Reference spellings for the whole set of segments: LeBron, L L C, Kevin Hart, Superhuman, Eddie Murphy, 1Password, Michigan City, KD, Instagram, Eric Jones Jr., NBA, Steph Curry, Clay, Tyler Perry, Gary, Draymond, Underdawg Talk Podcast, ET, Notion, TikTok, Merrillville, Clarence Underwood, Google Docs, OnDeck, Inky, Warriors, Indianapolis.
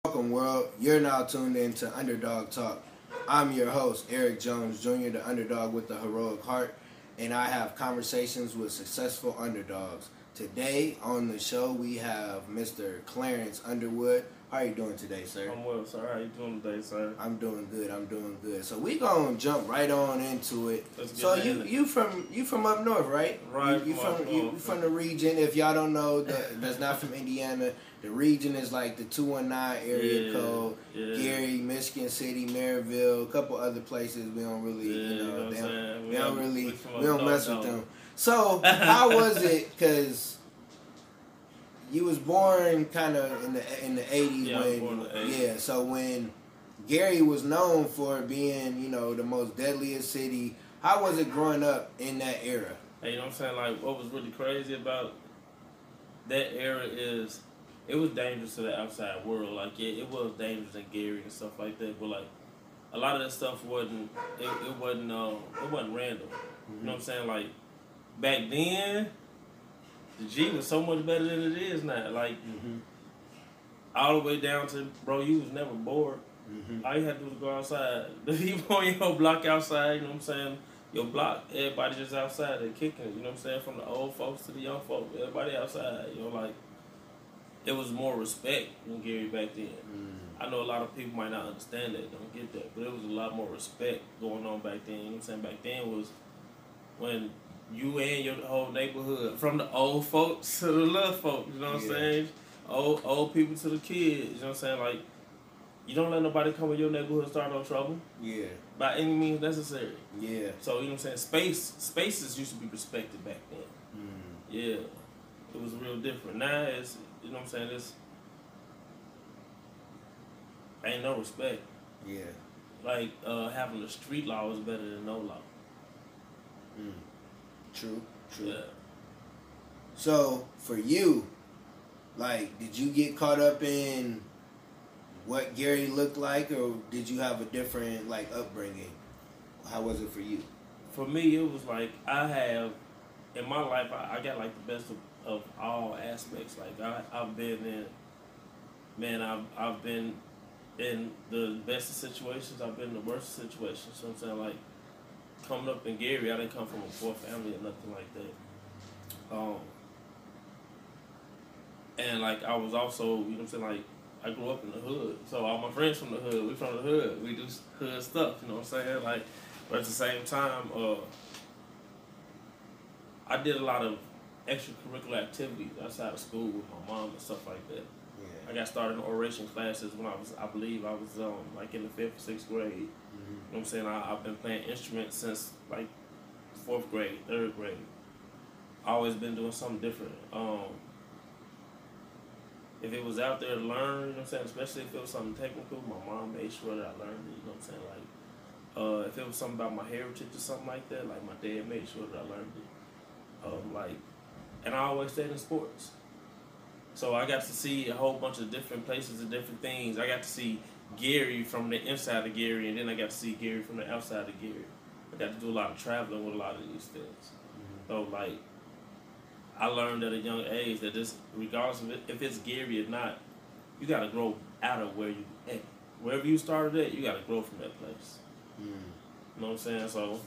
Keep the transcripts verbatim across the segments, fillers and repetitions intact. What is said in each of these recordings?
Welcome, world. You're now tuned in to Underdog Talk. I'm your host, Eric Jones Junior, the underdog with the heroic heart, and I have conversations with successful underdogs. Today on the show, we have Mister Clarence Underwood. How are you doing today, sir? I'm well, sir. How are you doing today, sir? I'm doing good. I'm doing good. So we gonna jump right on into it. Let's so get you in. you from you from up north, right? Right. You, you from, from you north. From the region. If y'all don't know, the, that's not from Indiana. The region is like the two one nine area yeah, code. Yeah. Gary, Michigan City, Merrillville, a couple other places. We don't really, yeah, you know, you know don't, we, we don't really, we don't mess with them. So how was it? Because you was born kind of in the in the eighties, yeah, when born in the eighties. Yeah. So when Gary was known for being, you know, the most deadliest city, how was it growing up in that era? Hey, you know what I'm saying? Like, what was really crazy about that era is it was dangerous to the outside world. Like, yeah, it was dangerous in Gary and stuff like that. But like, a lot of that stuff wasn't it, it wasn't uh, it wasn't random. Mm-hmm. You know what I'm saying? Like, back then, the G was so much better than it is now. Like, mm-hmm. all the way down to, bro, you was never bored. Mm-hmm. All you had to do was go outside. The people on your block outside, you know what I'm saying? Your block, everybody just outside, they're kicking, you know what I'm saying? From the old folks to the young folks, everybody outside. You know, like, it was more respect in Gary back then. Mm-hmm. I know a lot of people might not understand that, don't get that, but it was a lot more respect going on back then. You know what I'm saying? Back then was when you and your whole neighborhood, from the old folks to the little folks, you know what, yeah. what I'm saying? Old old people to the kids, you know what I'm saying? Like, you don't let nobody come in your neighborhood and start no trouble. Yeah. By any means necessary. Yeah. So, you know what I'm saying? Space Spaces used to be respected back then. Mm. Yeah. It was real different. Now, it's, you know what I'm saying? It's, ain't no respect. Yeah. Like, uh, having a street law is better than no law. Mm. True, true. Yeah. So, for you, like, did you get caught up in what Gary looked like, or did you have a different, like, upbringing? How was it for you? For me, it was like, I have, in my life, I, I got, like, the best of, of all aspects. Like, I, I've been in, man, I've, I've been in the best of situations. I've been in the worst of situations. So, I'm saying, like, coming up in Gary, I didn't come from a poor family or nothing like that. Um, and, like, I was also, you know what I'm saying, like, I grew up in the hood. So all my friends from the hood, we from the hood. We do hood stuff, you know what I'm saying? Like, but at the same time, uh, I did a lot of extracurricular activities outside of school with my mom and stuff like that. Yeah. I got started in oration classes when I was, I believe I was, um, like, in the fifth or sixth grade. You know what I'm saying? I, I've been playing instruments since, like, fourth grade, third grade. I always been doing something different. Um, if it was out there to learn, you know what I'm saying? Especially if it was something technical, my mom made sure that I learned it, you know what I'm saying? Like, uh, if it was something about my heritage or something like that, like, my dad made sure that I learned it. Um, like, and I always stayed in sports. So I got to see a whole bunch of different places and different things. I got to see Gary from the inside of Gary, and then I got to see Gary from the outside of Gary. I got to do a lot of traveling with a lot of these things. Mm-hmm. So, like, I learned at a young age that this, regardless of it, if it's Gary or not, you got to grow out of where you at. Wherever you started at, you got to grow from that place. Mm-hmm. You know what I'm saying? So,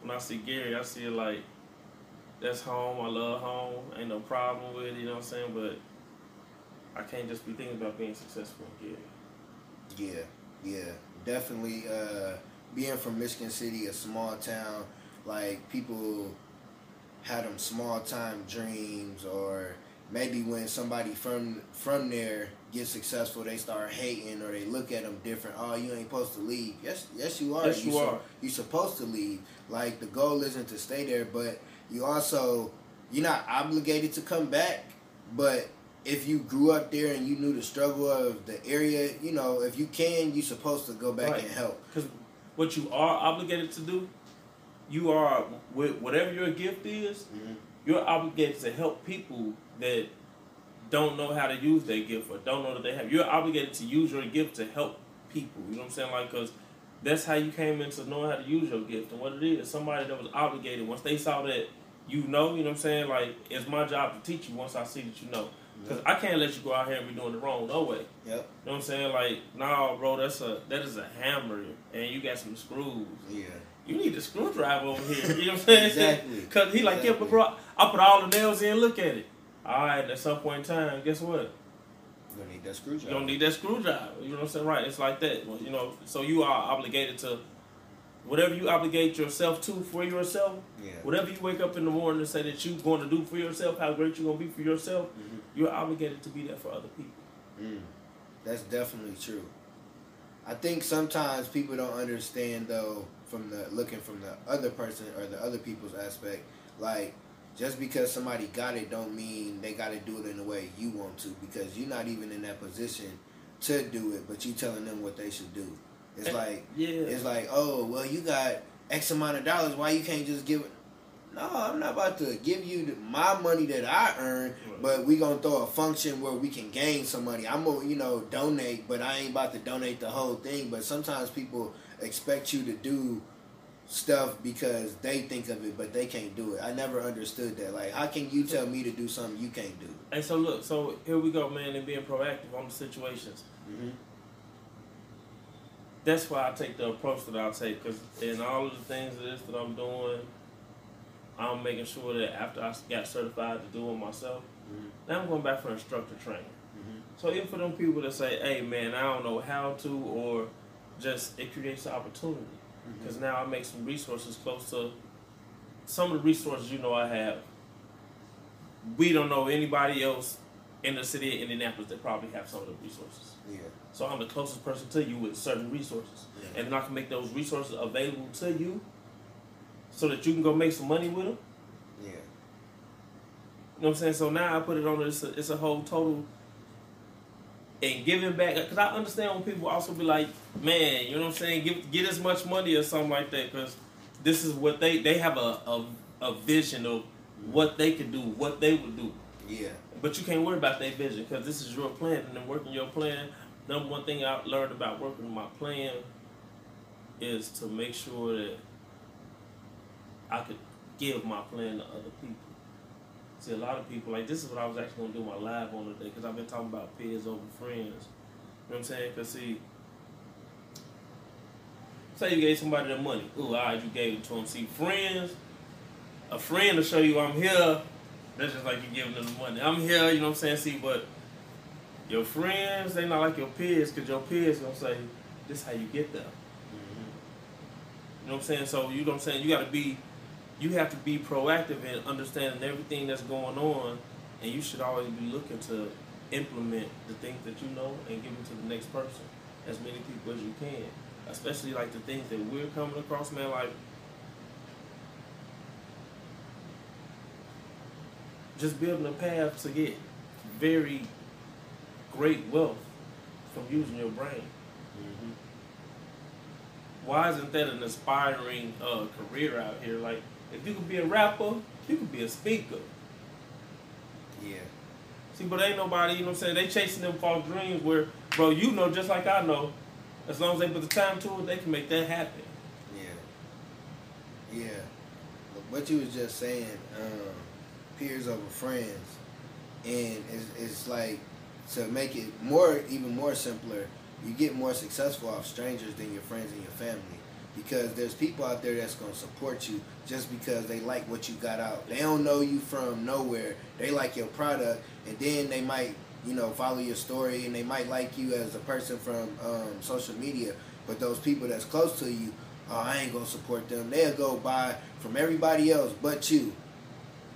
when I see Gary, I see it like, that's home, I love home, ain't no problem with it, you know what I'm saying? But I can't just be thinking about being successful in Gary. Yeah, yeah, definitely. Uh, being from Michigan City, a small town, like, people had them small-time dreams, or maybe when somebody from from there gets successful, they start hating, or they look at them different. Oh, you ain't supposed to leave. Yes, yes, you are. Yes, you, you are. Su- you're supposed to leave. Like, the goal isn't to stay there, but you also, you're not obligated to come back, but if you grew up there and you knew the struggle of the area, you know, if you can, you're supposed to go back right. and help. Because what you are obligated to do, you are, with whatever your gift is, mm-hmm. you're obligated to help people that don't know how to use their gift or don't know that they have. You're obligated to use your gift to help people. You know what I'm saying? Like, because that's how you came into knowing how to use your gift and what it is. Somebody that was obligated, once they saw that you know, you know what I'm saying? Like, it's my job to teach you once I see that you know. Because I can't let you go out here and be doing the wrong, no way. Yep. You know what I'm saying? Like, nah, bro, that's a, that is a hammer, and you got some screws. Yeah. You need a screwdriver over here. You know what I'm saying? Exactly. Because he like, exactly. Yeah, but bro, I put all the nails in, look at it. All right, at some point in time, guess what? You're going to need that screwdriver. You're going to need that screwdriver. You know what I'm saying? Right, it's like that. You know, so you are obligated to, whatever you obligate yourself to for yourself, yeah. Whatever you wake up in the morning and say that you're going to do for yourself, how great you're going to be for yourself, mm-hmm. You're obligated to be there for other people. Mm. That's definitely true. I think sometimes people don't understand, though, from the looking from the other person or the other people's aspect, like, just because somebody got it don't mean they got to do it in the way you want to, because you're not even in that position to do it, but you telling them what they should do. It's like, yeah. It's like, oh, well, you got X amount of dollars. Why you can't just give it? No, I'm not about to give you my money that I earn, but we going to throw a function where we can gain some money. I'm going to, you know, donate, but I ain't about to donate the whole thing. But sometimes people expect you to do stuff because they think of it, but they can't do it. I never understood that. Like, how can you tell me to do something you can't do? And so, look, so here we go, man, and being proactive on the situations. Mm-hmm. That's why I take the approach that I take, because in all of the things of this that I'm doing, I'm making sure that after I got certified to do it myself, mm-hmm. Now I'm going back for instructor training. Mm-hmm. So even for them people that say, hey, man, I don't know how to, or just it creates the opportunity, because mm-hmm. Now I make some resources close to some of the resources you know I have. We don't know anybody else in the city of Indianapolis that probably have some of the resources. Yeah. So I'm the closest person to you with certain resources. Yeah. And then I can make those resources available to you so that you can go make some money with them. Yeah. You know what I'm saying? So now I put it on, it's a, it's a whole total, and giving back. Because I understand when people also be like, man, you know what I'm saying? Give, get as much money or something like that, because this is what they, they have a, a, a vision of what they could do, what they would do. Yeah. But you can't worry about that vision, because this is your plan, and then working your plan. Number one thing I learned about working my plan is to make sure that I could give my plan to other people. See, a lot of people, like, this is what I was actually going to do my live on today, because I've been talking about peers over friends. You know what I'm saying? Because, see, say you gave somebody their money. Ooh, all right, you gave it to them. See, friends, a friend to show you I'm here, that's just like you giving them the money. I'm here, you know what I'm saying? See, but your friends, they not like your peers, because your peers going to say, this is how you get there. Mm-hmm. You know what I'm saying? So, you know what I'm saying? You got to be, you have to be proactive in understanding everything that's going on, and you should always be looking to implement the things that you know and give them to the next person, as many people as you can. Especially, like, the things that we're coming across, man, like, just building a path to get very great wealth from using your brain. Mm-hmm. Why isn't that an inspiring uh, career out here? Like, if you could be a rapper, you could be a speaker. Yeah. See, but ain't nobody, you know what I'm saying, they chasing them false dreams where, bro, you know just like I know, as long as they put the time to it, they can make that happen. Yeah. Yeah. What you was just saying, um, peers over friends, and it's, it's like, to make it more, even more simpler, you get more successful off strangers than your friends and your family, because there's people out there that's going to support you just because they like what you got out. They don't know you from nowhere. They like your product, and then they might, you know, follow your story, and they might like you as a person from um, social media. But those people that's close to you, oh, I ain't going to support them. They'll go buy from everybody else but you.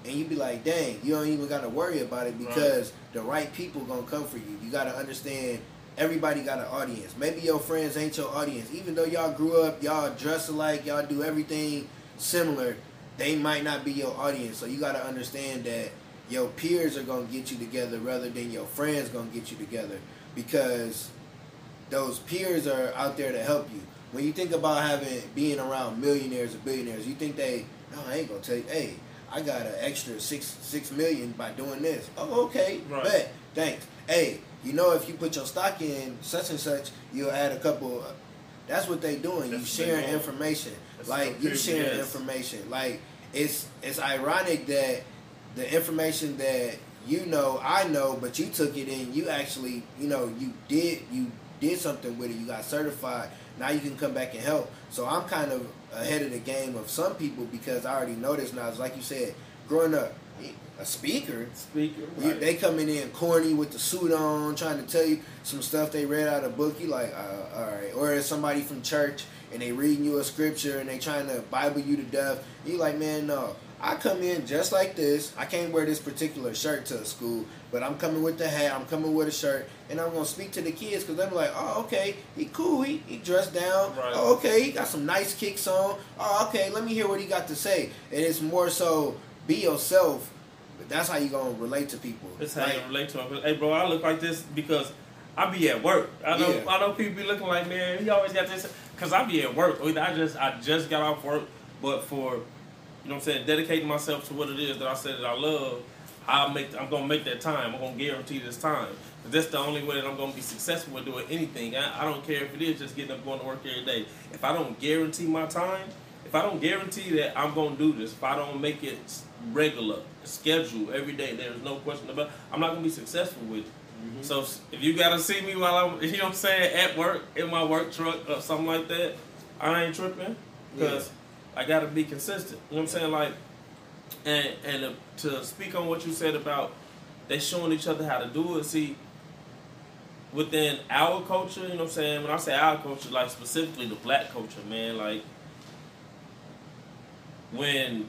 And you be like, dang, you don't even got to worry about it, because right. The right people going to come for you. You got to understand everybody got an audience. Maybe your friends ain't your audience. Even though y'all grew up, y'all dress alike, y'all do everything similar, they might not be your audience. So you got to understand that your peers are going to get you together rather than your friends going to get you together, because those peers are out there to help you. When you think about having being around millionaires or billionaires, you think they, no, I ain't going to tell you, hey, I got an extra six six million by doing this. Oh, okay, right. Bet, thanks. Hey, you know, if you put your stock in such and such, you'll add a couple That's what they doing. That's you sharing cool. information. That's like you sharing is. information. Like it's it's ironic that the information that you know, I know, but you took it in. You actually, you know, you did you did something with it. You got certified. Now you can come back and help. So I'm kind of ahead of the game of some people because I already know this knowledge. Like you said, growing up, a speaker, speaker, right. you, they coming in corny with the suit on, trying to tell you some stuff they read out of a book. You like, uh, all right, or it's somebody from church and they reading you a scripture and they trying to Bible you to death. You like, man, no. I come in just like this. I can't wear this particular shirt to school, but I'm coming with the hat. I'm coming with a shirt, and I'm going to speak to the kids because they'll be like, oh, okay, he cool. He, he dressed down. Right. Oh, okay, he got some nice kicks on. Oh, okay, let me hear what he got to say. And it's more so be yourself. But that's how you going to relate to people. That's how like, you relate to them. Hey, bro, I look like this because I be at work. I know, yeah. I know people be looking like, man, he always got this. Because I be at work. I just, I just got off work, but for... You know what I'm saying? Dedicating myself to what it is that I said that I love, I'll make, I'm going to make that time. I'm going to guarantee this time. But that's the only way that I'm going to be successful with doing anything. I, I don't care if it is just getting up going to work every day. If I don't guarantee my time, if I don't guarantee that I'm going to do this, if I don't make it regular, schedule every day, there's no question about it, I'm not going to be successful with it. Mm-hmm. So if you got to see me while I'm, you know what I'm saying, at work, in my work truck or something like that, I ain't tripping because... Yeah. I got to be consistent. You know what I'm saying? Like, and and to speak on what you said about they showing each other how to do it. See, within our culture, you know what I'm saying? When I say our culture, like specifically the black culture, man, like when,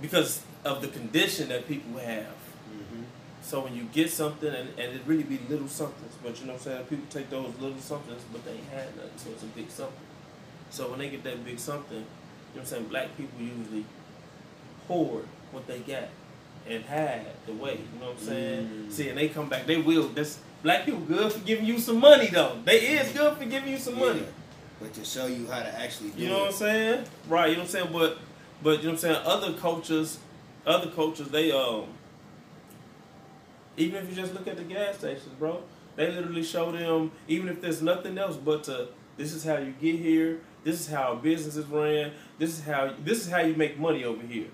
because of the condition that people have. Mm-hmm. So when you get something, and, and it really be little somethings, but you know what I'm saying? People take those little somethings, but they ain't had nothing, so it's a big something. So when they get that big something, you know what I'm saying, black people usually hoard what they got and hide the way, you know what I'm saying? Mm. See, and they come back, they will. That's, black people good for giving you some money, though. They is good for giving you some yeah. money. But to show you how to actually do it. You know it. What I'm saying? Right, you know what I'm saying? But, but you know what I'm saying, other cultures, other cultures, they, um, even if you just look at the gas stations, bro, they literally show them, even if there's nothing else but to, this is how you get here. This is how business is ran. This is how this is how you make money over here.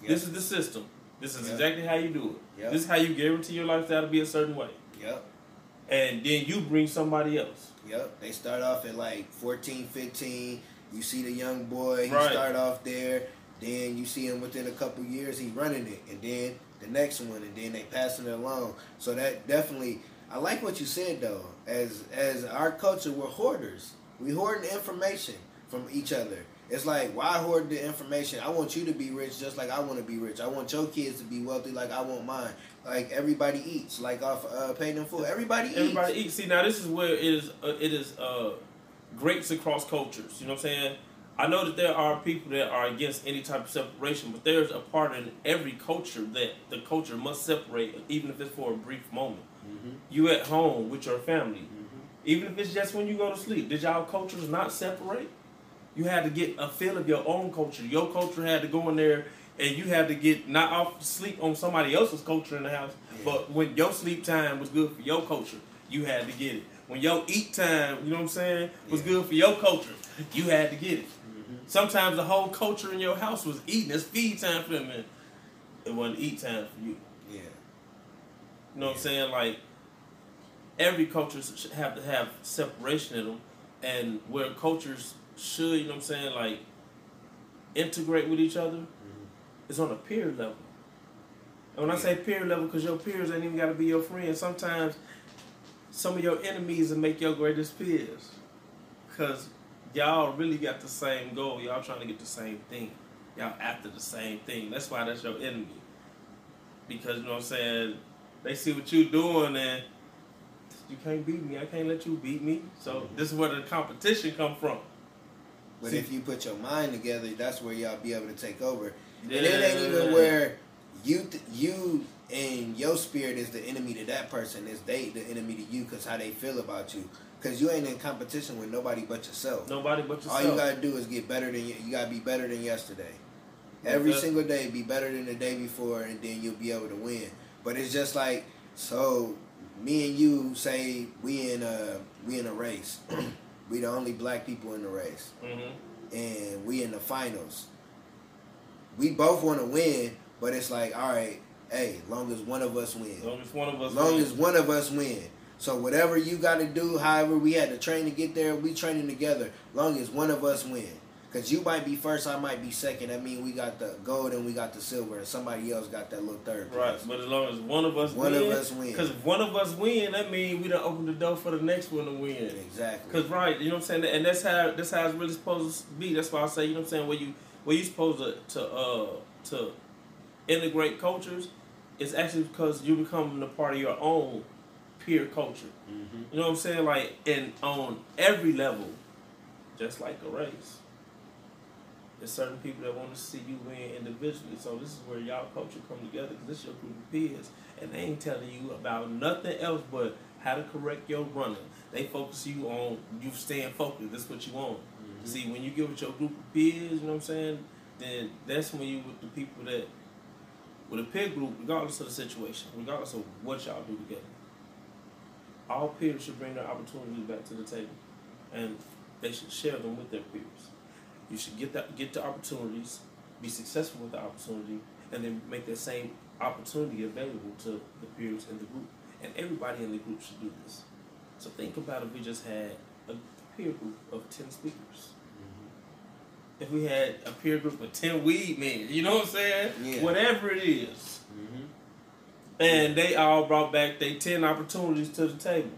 Yep. This is the system. This is yep. exactly how you do it. Yep. This is how you guarantee your lifestyle to be a certain way. Yep. And then you bring somebody else. Yep. They start off at like fourteen, fifteen. You see the young boy. He right. start off there. Then you see him within a couple years. He's running it. And then the next one. And then they passing it along. So that definitely, I like what you said though. As, as our culture, we're hoarders. We hoarding information from each other. It's like, why hoard the information? I want you to be rich just like I want to be rich. I want your kids to be wealthy like I want mine. Like everybody eats, like off uh, paid in full. Everybody eats. Everybody eats. See, now this is where it is. Uh, it is uh, grapes across cultures. You know what I'm saying? I know that there are people that are against any type of separation, but there's a part in every culture that the culture must separate, even if it's for a brief moment. Mm-hmm. You at home with your family, mm-hmm. even if it's just when you go to sleep. Did y'all cultures not separate? You had to get a feel of your own culture. Your culture had to go in there, and you had to get not off to sleep on somebody else's culture in the house. Yeah. But when your sleep time was good for your culture, you had to get it. When your eat time, you know what I'm saying, was yeah. good for your culture, you had to get it. Mm-hmm. Sometimes the whole culture in your house was eating. It's feed time for them, and it wasn't eat time for you. Yeah. You know yeah. what I'm saying? Like, every culture should have to have separation in them, and where cultures... should, you know what I'm saying, like, integrate with each other, mm-hmm. it's on a peer level. And when yeah. I say peer level, because your peers ain't even got to be your friends. Sometimes some of your enemies will make your greatest peers. Because y'all really got the same goal. Y'all trying to get the same thing. Y'all after the same thing. That's why that's your enemy. Because, you know what I'm saying, they see what you doing and you can't beat me. I can't let you beat me. So mm-hmm. this is where the competition come from. But See. if you put your mind together, that's where y'all be able to take over. Yeah. And it ain't even where you th- you and your spirit is the enemy to that person. It's they the enemy to you because how they feel about you. Because you ain't in competition with nobody but yourself. Nobody but yourself. All you got to do is get better than you. You got to be better than yesterday. Every okay. single day, be better than the day before, and then you'll be able to win. But it's just like, so me and you say we in a, we in a race. we the only black people in the race. Mm-hmm. And we in the finals. We both want to win, but it's like, all right, hey, long as one of us win. Long as one of us long win. As one of us win. So whatever you got to do, however we had to train to get there, we training together. Long as one of us win. Because you might be first, I might be second. I mean, we got the gold and we got the silver, and somebody else got that little third place. Right, but as long as one of us one win. One of us win. Because if one of us win, that means we done open the door for the next one to win. Exactly. Because, right, you know what I'm saying? And that's how that's how it's really supposed to be. That's why I say, you know what I'm saying, where, you, where you're supposed to to uh, to integrate cultures, it's actually because you become a part of your own peer culture. Mm-hmm. You know what I'm saying? Like, and on every level, just like a race. There's certain people that want to see you win individually. So this is where y'all culture come together, because this is your group of peers. And they ain't telling you about nothing else but how to correct your running. They focus you on, you staying focused. That's what you want. Mm-hmm. See, when you get with your group of peers, you know what I'm saying, then that's when you with the people that, with a peer group, regardless of the situation, regardless of what y'all do together, all peers should bring their opportunities back to the table. And they should share them with their peers. You should get that, get the opportunities, be successful with the opportunity, and then make that same opportunity available to the peers in the group. And everybody in the group should do this. So think about if we just had a peer group of ten speakers. Mm-hmm. If we had a peer group of ten weed men, you know what I'm saying? Yeah. Whatever it is. Mm-hmm. And they all brought back their ten opportunities to the table.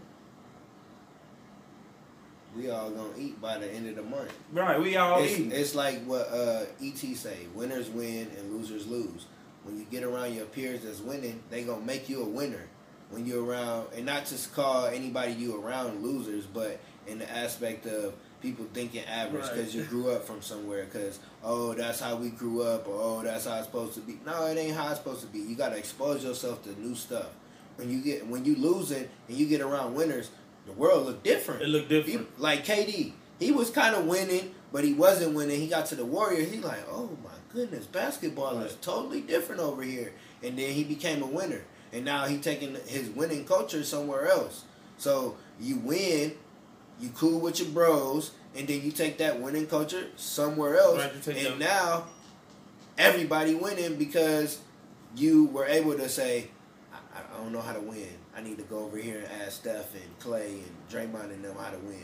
We all gonna eat by the end of the month. Right, we all it's, eat. It's like what uh, E T say, winners win and losers lose. When you get around your peers that's winning, they gonna make you a winner. When you're around, and not just call anybody you around losers, but in the aspect of people thinking average because right. you grew up from somewhere, because, oh, that's how we grew up, or, oh, that's how it's supposed to be. No, it ain't how it's supposed to be. You gotta expose yourself to new stuff. When you get when you losing and you get around winners, the world looked different. It looked different. He, like K D, he was kind of winning, but he wasn't winning. He got to the Warriors. He like, oh my goodness, basketball right. is totally different over here. And then he became a winner. And now he taking his winning culture somewhere else. So you win, you cool with your bros, and then you take that winning culture somewhere else. Right, and them. Now everybody winning because you were able to say, I, I don't know how to win. I need to go over here and ask Steph and Clay and Draymond and them how to win.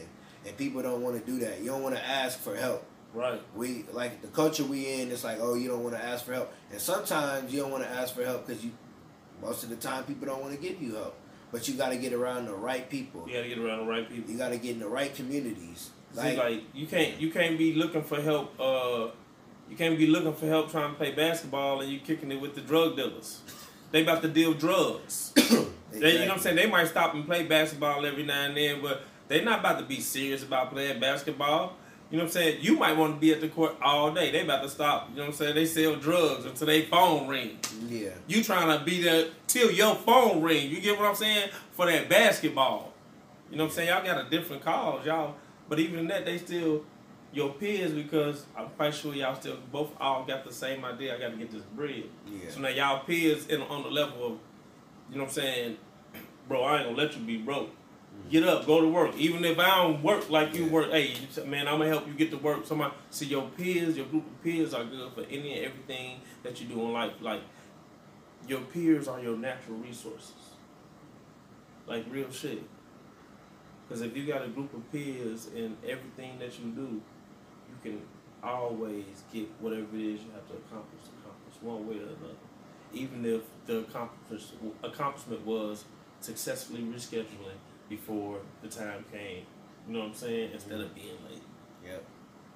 And people don't want to do that. You don't want to ask for help. Right. We like the culture we in, it's like, oh, you don't want to ask for help. And sometimes you don't want to ask for help because you, most of the time people don't want to give you help. But you got to get around the right people. You got to get around the right people. You got to get in the right communities. Like, See, like you can't you can't be looking for help. Uh, you can't be looking for help trying to play basketball and you kicking it with the drug dealers. They about to deal drugs. Exactly. They, you know what I'm saying? They might stop and play basketball every now and then, but they're not about to be serious about playing basketball. You know what I'm saying? You might want to be at the court all day. They about to stop. You know what I'm saying? They sell drugs until they phone ring. Yeah. You trying to be there till your phone ring. You get what I'm saying? For that basketball. You know what I'm saying? Y'all got a different cause, y'all. But even in that, they still your peers, because I'm quite sure y'all still both all got the same idea. I got to get this bread. Yeah. So now y'all peers in, on the level of, you know what I'm saying, bro, I ain't gonna let you be broke. Mm-hmm. Get up, go to work. Even if I don't work like yeah. you work, hey, man, I'm gonna help you get to work. Somebody, see, your peers, your group of peers are good for any and everything that you do in life. Like, your peers are your natural resources. Like, real shit. Because if you got a group of peers in everything that you do, you can always get whatever it is you have to accomplish, accomplish one way or another. Even if the accomplishment was successfully rescheduling before the time came. You know what I'm saying? Instead of being late. Yep.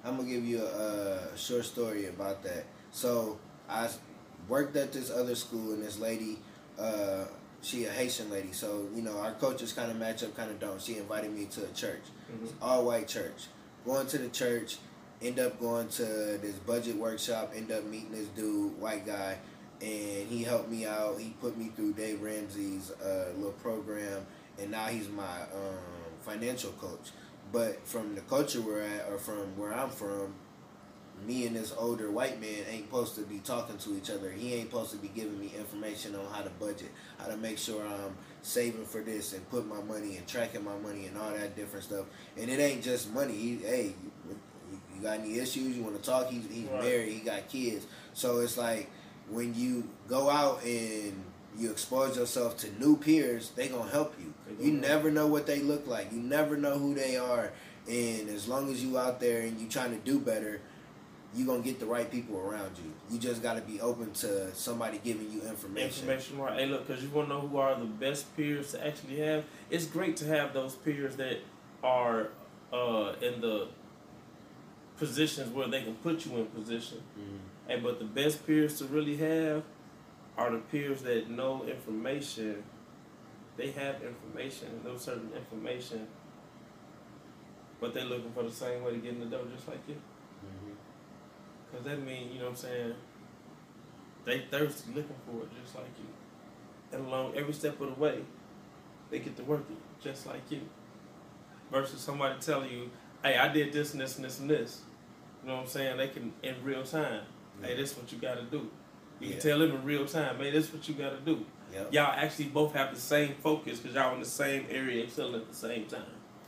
I'm going to give you a, a short story about that. So, I worked at this other school, and this lady, uh, she a Haitian lady. So, you know, our cultures kind of match up, kind of don't. She invited me to a church. Mm-hmm. It's an all-white church. Going to the church, end up going to this budget workshop, end up meeting this dude, white guy. And he helped me out. He put me through Dave Ramsey's uh, little program. And now he's my um, financial coach. But from the culture we're at, or from where I'm from, me and this older white man ain't supposed to be talking to each other. He ain't supposed to be giving me information on how to budget, how to make sure I'm saving for this and put my money and tracking my money and all that different stuff. And it ain't just money. He, hey, you got any issues? You want to talk? He's, he's right. married. He got kids. So it's like when you go out and you expose yourself to new peers, they going to help you. You never know what they look like. You never know who they are. And as long as you out there and you trying to do better, you're going to get the right people around you. You just got to be open to somebody giving you information. Information, right. Hey, look, because you want to know who are the best peers to actually have. It's great to have those peers that are uh, in the positions where they can put you in position. Mm-hmm. Hey, but the best peers to really have are the peers that know information. They have information, no certain information, but they're looking for the same way to get in the door just like you. Because that means, you know what I'm saying, they thirsty looking for it just like you. And along every step of the way, they get to work it just like you. Versus somebody telling you, hey, I did this and this and this and this. You know what I'm saying? They can, in real time, mm-hmm. hey, this is what you got to do. You yeah. can tell them in real time, hey, this is what you got to do. Yep. Y'all actually both have the same focus because y'all in the same area and selling at the same time.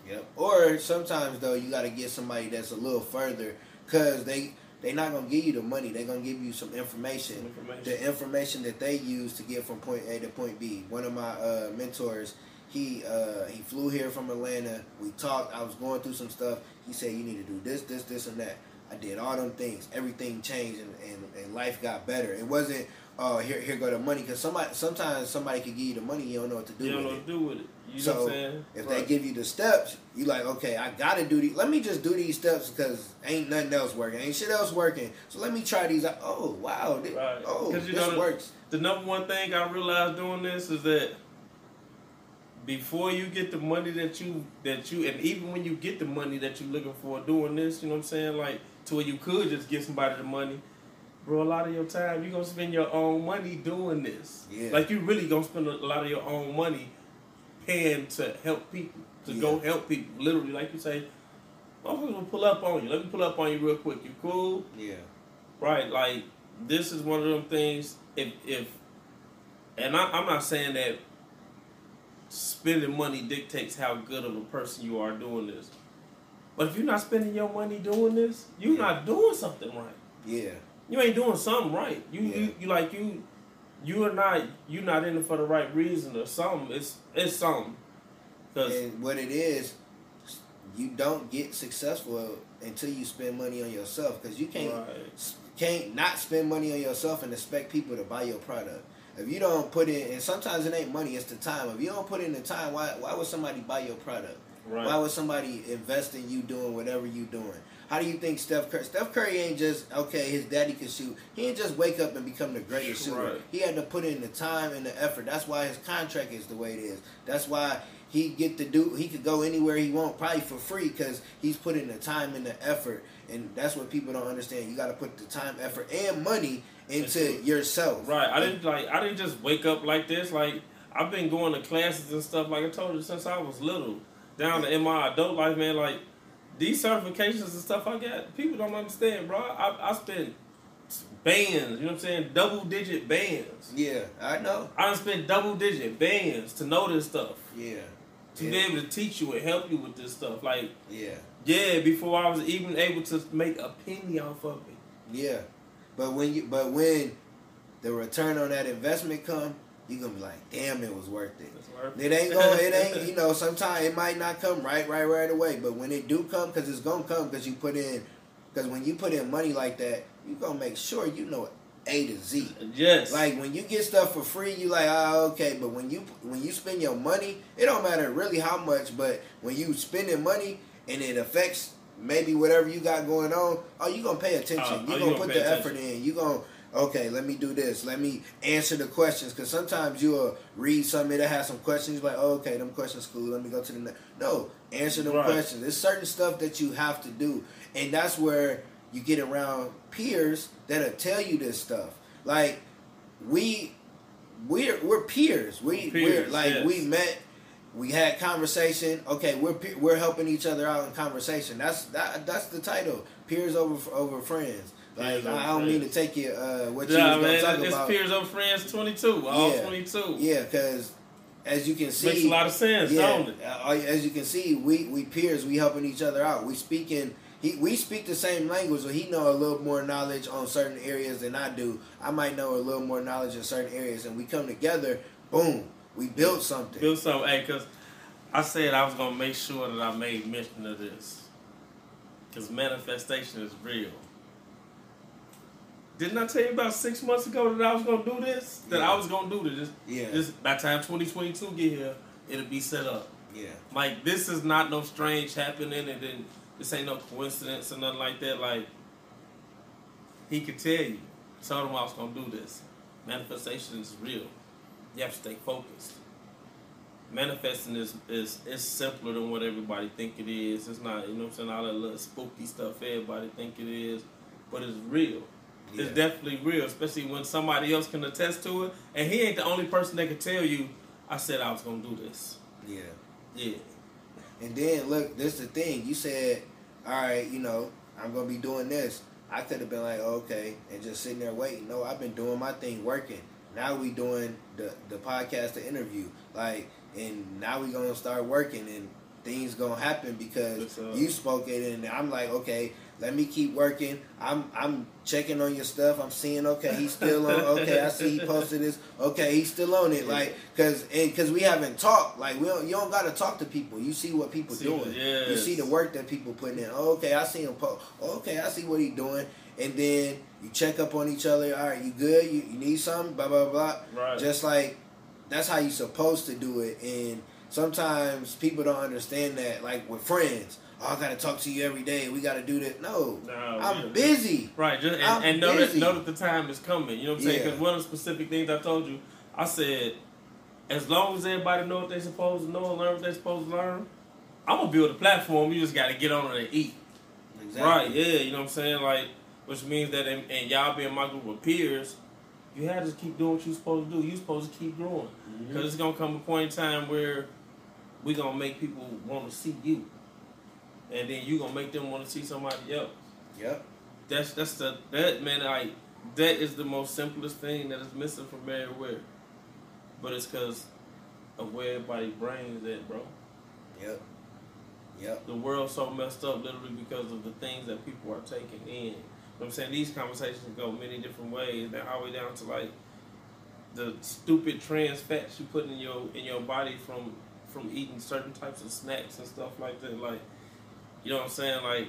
Yep. Or sometimes, though, you got to get somebody that's a little further because they... They're not going to give you the money. They're going to give you some information. Some information. The information that they use to get from point A to point B. One of my uh, mentors, he uh, he flew here from Atlanta. We talked. I was going through some stuff. He said, you need to do this, this, this, and that. I did all them things. Everything changed, and, and, and life got better. It wasn't, oh, here here go the money. Because somebody, sometimes somebody could give you the money. You don't know what to do you with it. You don't know what to do with it. You so know what I'm saying? If right. they give you the steps, you like, okay, I got to do these. Let me just do these steps because ain't nothing else working. Ain't shit else working. So let me try these out. Oh, wow. This, right. Oh, this know, works. The number one thing I realized doing this is that before you get the money that you, that you, and even when you get the money that you're looking for doing this, you know what I'm saying? Like, to where you could just give somebody the money. Bro, a lot of your time, you're going to spend your own money doing this. Yeah. Like, you really going to spend a lot of your own money paying to help people, to yeah. go help people. Literally, like you say, I'm going to pull up on you. Let me pull up on you real quick. You cool? Yeah. Right, like, this is one of them things, if, if and I, I'm not saying that spending money dictates how good of a person you are doing this. But if you're not spending your money doing this, you're yeah. not doing something right. Yeah. You ain't doing something right. You, yeah. you you like you you are not you not in it for the right reason or something. It's it's something. And what it is, you don't get successful until you spend money on yourself because you can't right. can't not spend money on yourself and expect people to buy your product. If you don't put in, and sometimes it ain't money, it's the time. If you don't put in the time, why why would somebody buy your product? Right. Why would somebody invest in you doing whatever you doing? How do you think Steph Curry... Steph Curry ain't just, okay, his daddy can shoot. He ain't just wake up and become the greatest shooter. Right. He had to put in the time and the effort. That's why his contract is the way it is. That's why he get to do... He could go anywhere he want, probably for free, because he's put in the time and the effort. And that's what people don't understand. You got to put the time, effort, and money into yourself. Right. I didn't like. I didn't just wake up like this. Like, I've been going to classes and stuff, like I told you, since I was little. Down in my adult life, man, like, these certifications and stuff I got, people don't understand, bro. I, I spent bands, you know what I'm saying? Double-digit bands. Yeah, I know. I done spent double-digit bands to know this stuff. Yeah. To yeah. be able to teach you and help you with this stuff. Like, yeah. Yeah, before I was even able to make a penny off of it. Yeah. But when you, but when the return on that investment comes, you're going to be like, damn, it was worth it. Worth it. It ain't going, it ain't, you know, sometimes it might not come right, right, right away. But when it do come, because it's going to come because you put in, because when you put in money like that, you're going to make sure you know A to Z. Yes. Like, when you get stuff for free, you like, oh, okay. But when you, when you spend your money, it don't matter really how much, but when you spending money and it affects maybe whatever you got going on, oh, you're going to pay attention. Uh, you're oh, going to you put the attention. effort in. You're going to... Okay, let me do this. Let me answer the questions. Because sometimes you'll read something that has some questions. Like, oh, okay, them questions cool. Let me go to the next. No, answer them right. questions. There's certain stuff that you have to do. And that's where you get around peers that'll tell you this stuff. Like, we, we're, we're peers. We, peers, we're, like, yes. we met We had conversation. Okay, we're we're helping each other out in conversation. That's that, that's the title. Peers over over friends. Like, I don't mean to take it uh, what nah, you was gonna talk about. It's Peers Over Friends twenty-two, all yeah. twenty-two. Yeah, because as you can see, makes a lot of sense. Yeah, as you can see, we we peers, we helping each other out. We speaking, he, we speak the same language, so he know a little more knowledge on certain areas than I do. I might know a little more knowledge in certain areas, and we come together. Boom, we built something. Built something, hey, because I said I was gonna make sure that I made mention of this, because manifestation is real. Didn't I tell you about six months ago that I was going to do this? That yeah. I was going to do this. Yeah. This, by the time twenty twenty-two get here, it'll be set up. Yeah. Like, this is not no strange happening, and then this ain't no coincidence or nothing like that. Like, he could tell you. I told him I was going to do this. Manifestation is real. You have to stay focused. Manifesting is, is, is simpler than what everybody think it is. It's not, you know what I'm saying, all that little spooky stuff everybody think it is. But it's real. Yeah. It's definitely real, especially when somebody else can attest to it. And he ain't the only person that can tell you, I said I was going to do this. Yeah. Yeah. And then, look, this is the thing. You said, all right, you know, I'm going to be doing this. I could have been like, oh, okay, and just sitting there waiting. No, I've been doing my thing, working. Now we doing the, the podcast, the interview. Like, and now we going to start working, and things going to happen because you spoke it, and I'm like, okay, let me keep working. I'm I'm checking on your stuff. I'm seeing, okay, he's still on. Okay, I see he posted this. Okay, he's still on it. Like, cause and cause we haven't talked. Like, we don't, you don't gotta talk to people. You see what people see, doing. Yes. You see the work that people putting in. Oh, okay, I see him post. Oh, okay, I see what he's doing. And then you check up on each other. All right, you good? You, you need something? Blah blah blah. Right. Just like that's how you supposed to do it. And sometimes people don't understand that. Like with friends. Oh, I gotta talk to you every day. We gotta do that. No, no I'm yeah. busy. Right, just, and, I'm and know busy. that know that the time is coming. You know what I'm saying? Because yeah. one of the specific things I told you, I said, as long as everybody know what they're supposed to know and learn what they're supposed to learn, I'm gonna build a platform. You just gotta get on and eat. Exactly. Right? Yeah. You know what I'm saying? Like, which means that, in, and y'all being my group of peers, you have to keep doing what you're supposed to do. You're supposed to keep growing, because mm-hmm. it's gonna come a point in time where we are gonna make people want to see you. And then you gonna make them want to see somebody else. Yep. That's that's the that man like that is the most simplest thing that is missing from everywhere. But it's because of where everybody's brain's at, bro. Yep. Yep. The world's so messed up literally because of the things that people are taking in. You know what I'm saying? These conversations go many different ways. They're all the way down to like the stupid trans fats you put in your in your body from from eating certain types of snacks and stuff like that. Like, you know what I'm saying? Like,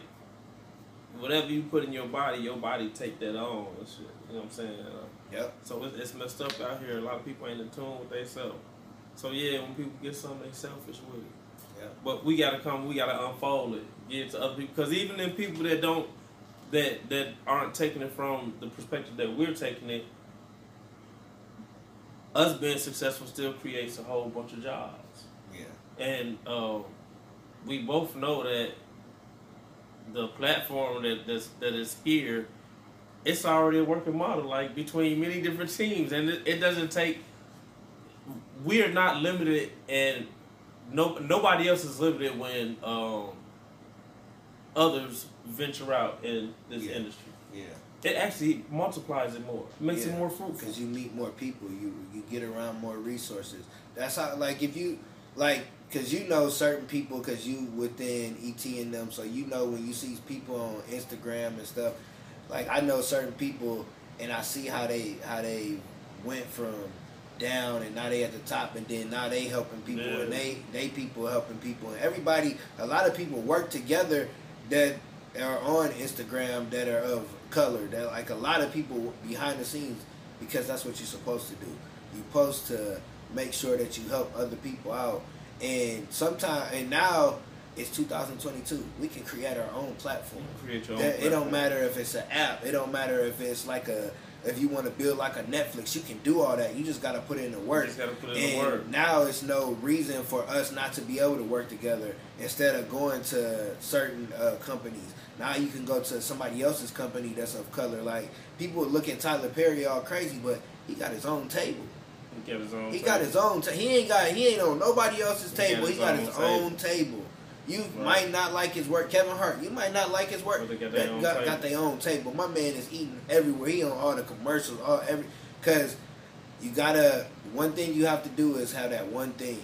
whatever you put in your body, your body take that on and shit. You know what I'm saying? Uh, yep. So it's, it's messed up out here. A lot of people ain't in tune with themselves. So yeah, when people get something, they selfish with it. Yep. But we gotta come. We gotta unfold it. Give it to other people. Because even in people that don't, that that aren't taking it from the perspective that we're taking it, us being successful still creates a whole bunch of jobs. Yeah. And uh, we both know that. The platform that that's, that is here, it's already a working model, like between many different teams, and it, it doesn't take. We are not limited, and no nobody else is limited when um, others venture out in this yeah. industry. Yeah, it actually multiplies it more, makes yeah. it more fruitful because you meet more people, you you get around more resources. That's how, like, if you like. Because you know certain people because you within E T and them. So you know when you see people on Instagram and stuff. Like, I know certain people and I see how they how they went from down and now they at the top. And then now they helping people yeah. and they, they people helping people. And everybody, a lot of people work together that are on Instagram that are of color. That, like, a lot of people behind the scenes, because that's what you're supposed to do. You're supposed to make sure that you help other people out. And sometime, and now it's two thousand twenty-two. We can create our own platform. You create your own that, platform. It don't matter if it's an app. It don't matter if it's like a, if you want to build like a Netflix. You can do all that. You just got to put in the work. You just got to put in and the work. Now it's no reason for us not to be able to work together instead of going to certain uh, companies. Now you can go to somebody else's company that's of color. Like, people look at Tyler Perry all crazy, but he got his own table. He got his own. He table. got his own. Ta- he ain't got. He ain't on nobody else's table. He got his, he got own, his table. own table. You right. might not like his work, Kevin Hart. You might not like his work. Well, they got their, that, own got, got their own table. My man is eating everywhere. He on all the commercials. All every because you gotta. One thing you have to do is have that one thing.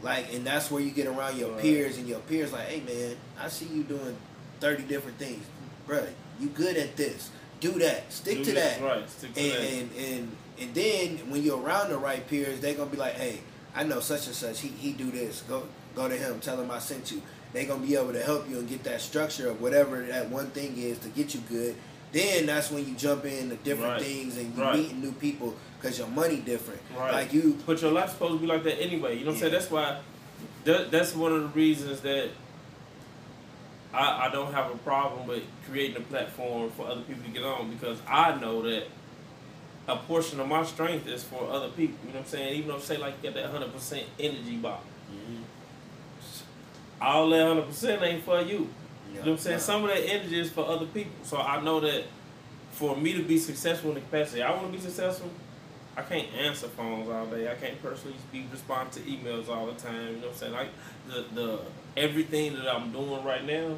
Like, and that's where you get around your right. peers, and your peers like, hey man, I see you doing thirty different things, bro. You good at this. Do that. Stick do to that. Right. Stick to and, that. And and and then when you're around the right peers, they're gonna be like, hey, I know such and such. He he do this. Go go to him. Tell him I sent you. They're gonna be able to help you and get that structure of whatever that one thing is to get you good. Then that's when you jump into different right. things and you right. meeting new people because your money different. Right. Like you. But your life's supposed to be like that anyway. You know what yeah. I'm saying? That's why. That, that's one of the reasons that. I, I don't have a problem with creating a platform for other people to get on because I know that a portion of my strength is for other people. You know what I'm saying? Even though, say, like, you got that one hundred percent energy bottle. Mm-hmm. All that one hundred percent ain't for you. Yeah. You know what I'm saying? Yeah. Some of that energy is for other people. So I know that for me to be successful in the capacity I want to be successful, I can't answer phones all day. I can't personally be responding to emails all the time. You know what I'm saying? Like, the... the everything that I'm doing right now,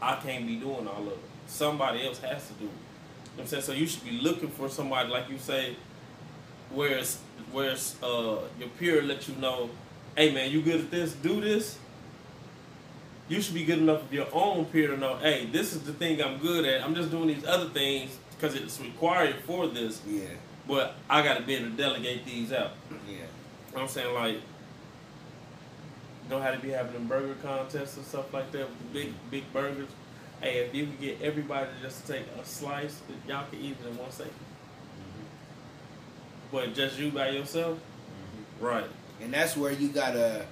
I can't be doing all of it. Somebody else has to do it. You know what I'm saying? So you should be looking for somebody, like you say, where it's, where it's, uh, your peer let you know, hey man, you good at this, do this. You should be good enough with your own peer to know, hey, this is the thing I'm good at. I'm just doing these other things because it's required for this. Yeah. But I got to be able to delegate these out. Yeah. You know what I'm saying? Like, know how to be having burger contests and stuff like that with the big, big burgers. Hey, if you could get everybody just to take a slice, y'all could eat it in one second. Mm-hmm. But just you by yourself? Mm-hmm. Right. And that's where you gotta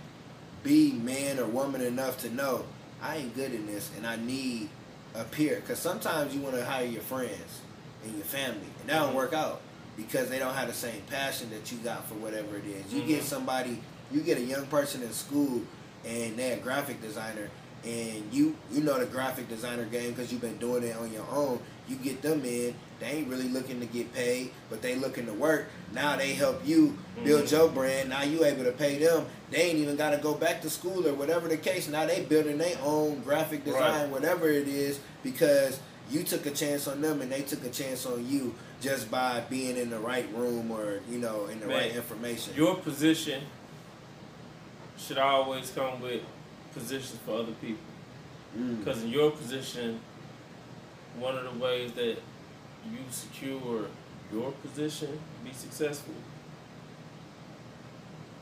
be man or woman enough to know, I ain't good in this and I need a peer. Because sometimes you want to hire your friends and your family, and that don't work out because they don't have the same passion that you got for whatever it is. You mm-hmm. get somebody... You get a young person in school, and they're a graphic designer, and you you know the graphic designer game because you've been doing it on your own. You get them in. They ain't really looking to get paid, but they looking to work. Now they help you build mm-hmm. your brand. Now you able to pay them. They ain't even got to go back to school or whatever the case. Now they building their own graphic design, right. whatever it is, because you took a chance on them and they took a chance on you just by being in the right room or, you know, in the Man, right information. Your position... should always come with positions for other people. Because mm. in your position, one of the ways that you secure your position to be successful,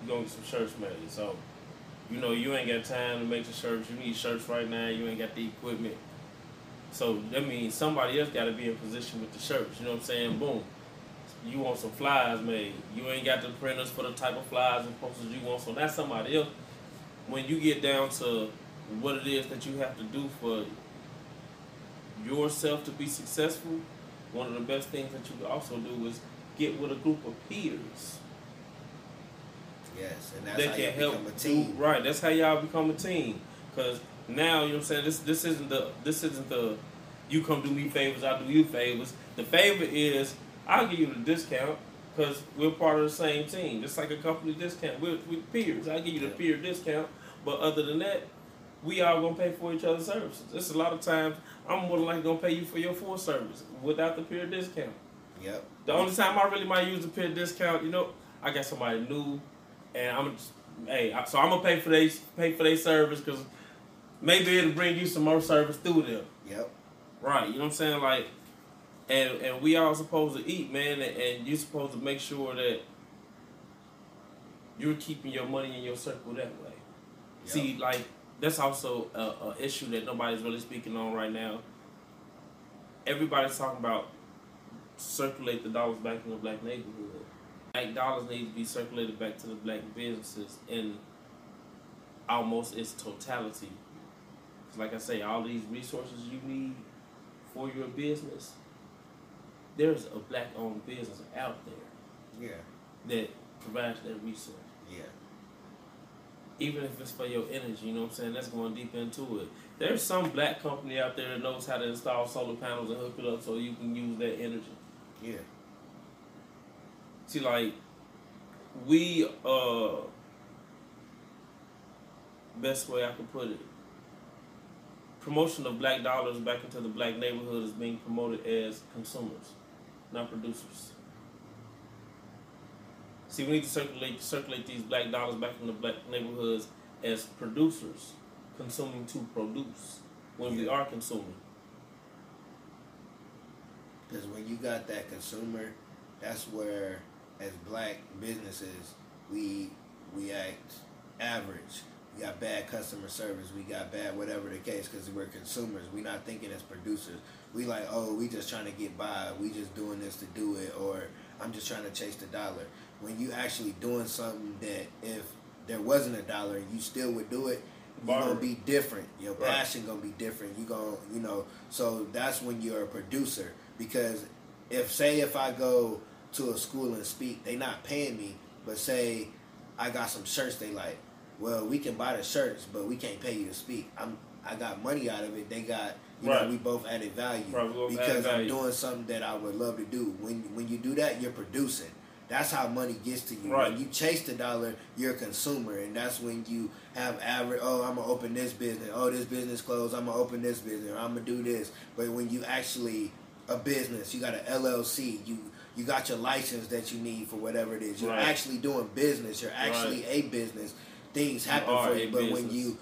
you're going to get some shirts made. So, you know, you ain't got time to make the shirts. You need shirts right now. You ain't got the equipment. So, that means somebody else got to be in position with the shirts. You know what I'm saying? Boom. You want some flies made. You ain't got the printers for the type of flies and posters you want. So that's somebody else. When you get down to what it is that you have to do for yourself to be successful, one of the best things that you can also do is get with a group of peers. Yes, and that's that how can you help become a team. Right, that's how y'all become a team. Because now, you know what I'm saying, this this isn't the, this isn't the you come do me favors, I do you favors. The favor is... I'll give you the discount because we're part of the same team. Just like a company discount. We're, we're peers. I'll give you the peer discount. But other than that, we all going to pay for each other's services. There's a lot of times I'm more than likely going to pay you for your full service without the peer discount. Yep. The only time I really might use the peer discount, you know, I got somebody new and I'm just, hey, so I'm going to pay for they, pay for their service because maybe it'll bring you some more service through them. Yep. Right. You know what I'm saying? Like, And and we all supposed to eat, man, and, and you're supposed to make sure that you're keeping your money in your circle that way. Yep. See, like, that's also an issue that nobody's really speaking on right now. Everybody's talking about circulate the dollars back in the black neighborhood. Black dollars need to be circulated back to the black businesses in almost its totality. Because like I say, all these resources you need for your business, there's a black-owned business out there yeah. that provides that resource. Yeah. Even if it's for your energy, you know what I'm saying? That's going deep into it. There's some black company out there that knows how to install solar panels and hook it up so you can use that energy. Yeah. See, like, we, uh, best way I can put it, promotion of black dollars back into the black neighborhood is being promoted as consumers, not producers. See, we need to circulate circulate these black dollars back in the black neighborhoods as producers, consuming to produce, when yeah. we are consuming. Because when you got that consumer, that's where, as black businesses, we we act average. We got bad customer service. We got bad whatever the case because we're consumers. We're not thinking as producers. We like, oh, we just trying to get by. We just doing this to do it, or I'm just trying to chase the dollar. When you actually doing something that if there wasn't a dollar, you still would do it, you're going to be different. Your passion right. going to be different. You going to, you know, so that's when you're a producer. Because if, say, if I go to a school and speak, they not paying me, but say I got some shirts they like. Well, we can buy the shirts, but we can't pay you to speak. I'm, I got money out of it. They got, you right. know, we both added value right, both because added value. I'm doing something that I would love to do. When when you do that, you're producing. That's how money gets to you. Right. When you chase the dollar, you're a consumer, and that's when you have average. Oh, I'm gonna open this business. Oh, this business closed. I'm gonna open this business. Or I'm gonna do this. But when you actually a business, you got an L L C. You you got your license that you need for whatever it is. You're right. actually doing business. You're actually right. a business. Things happen for you, but business. when you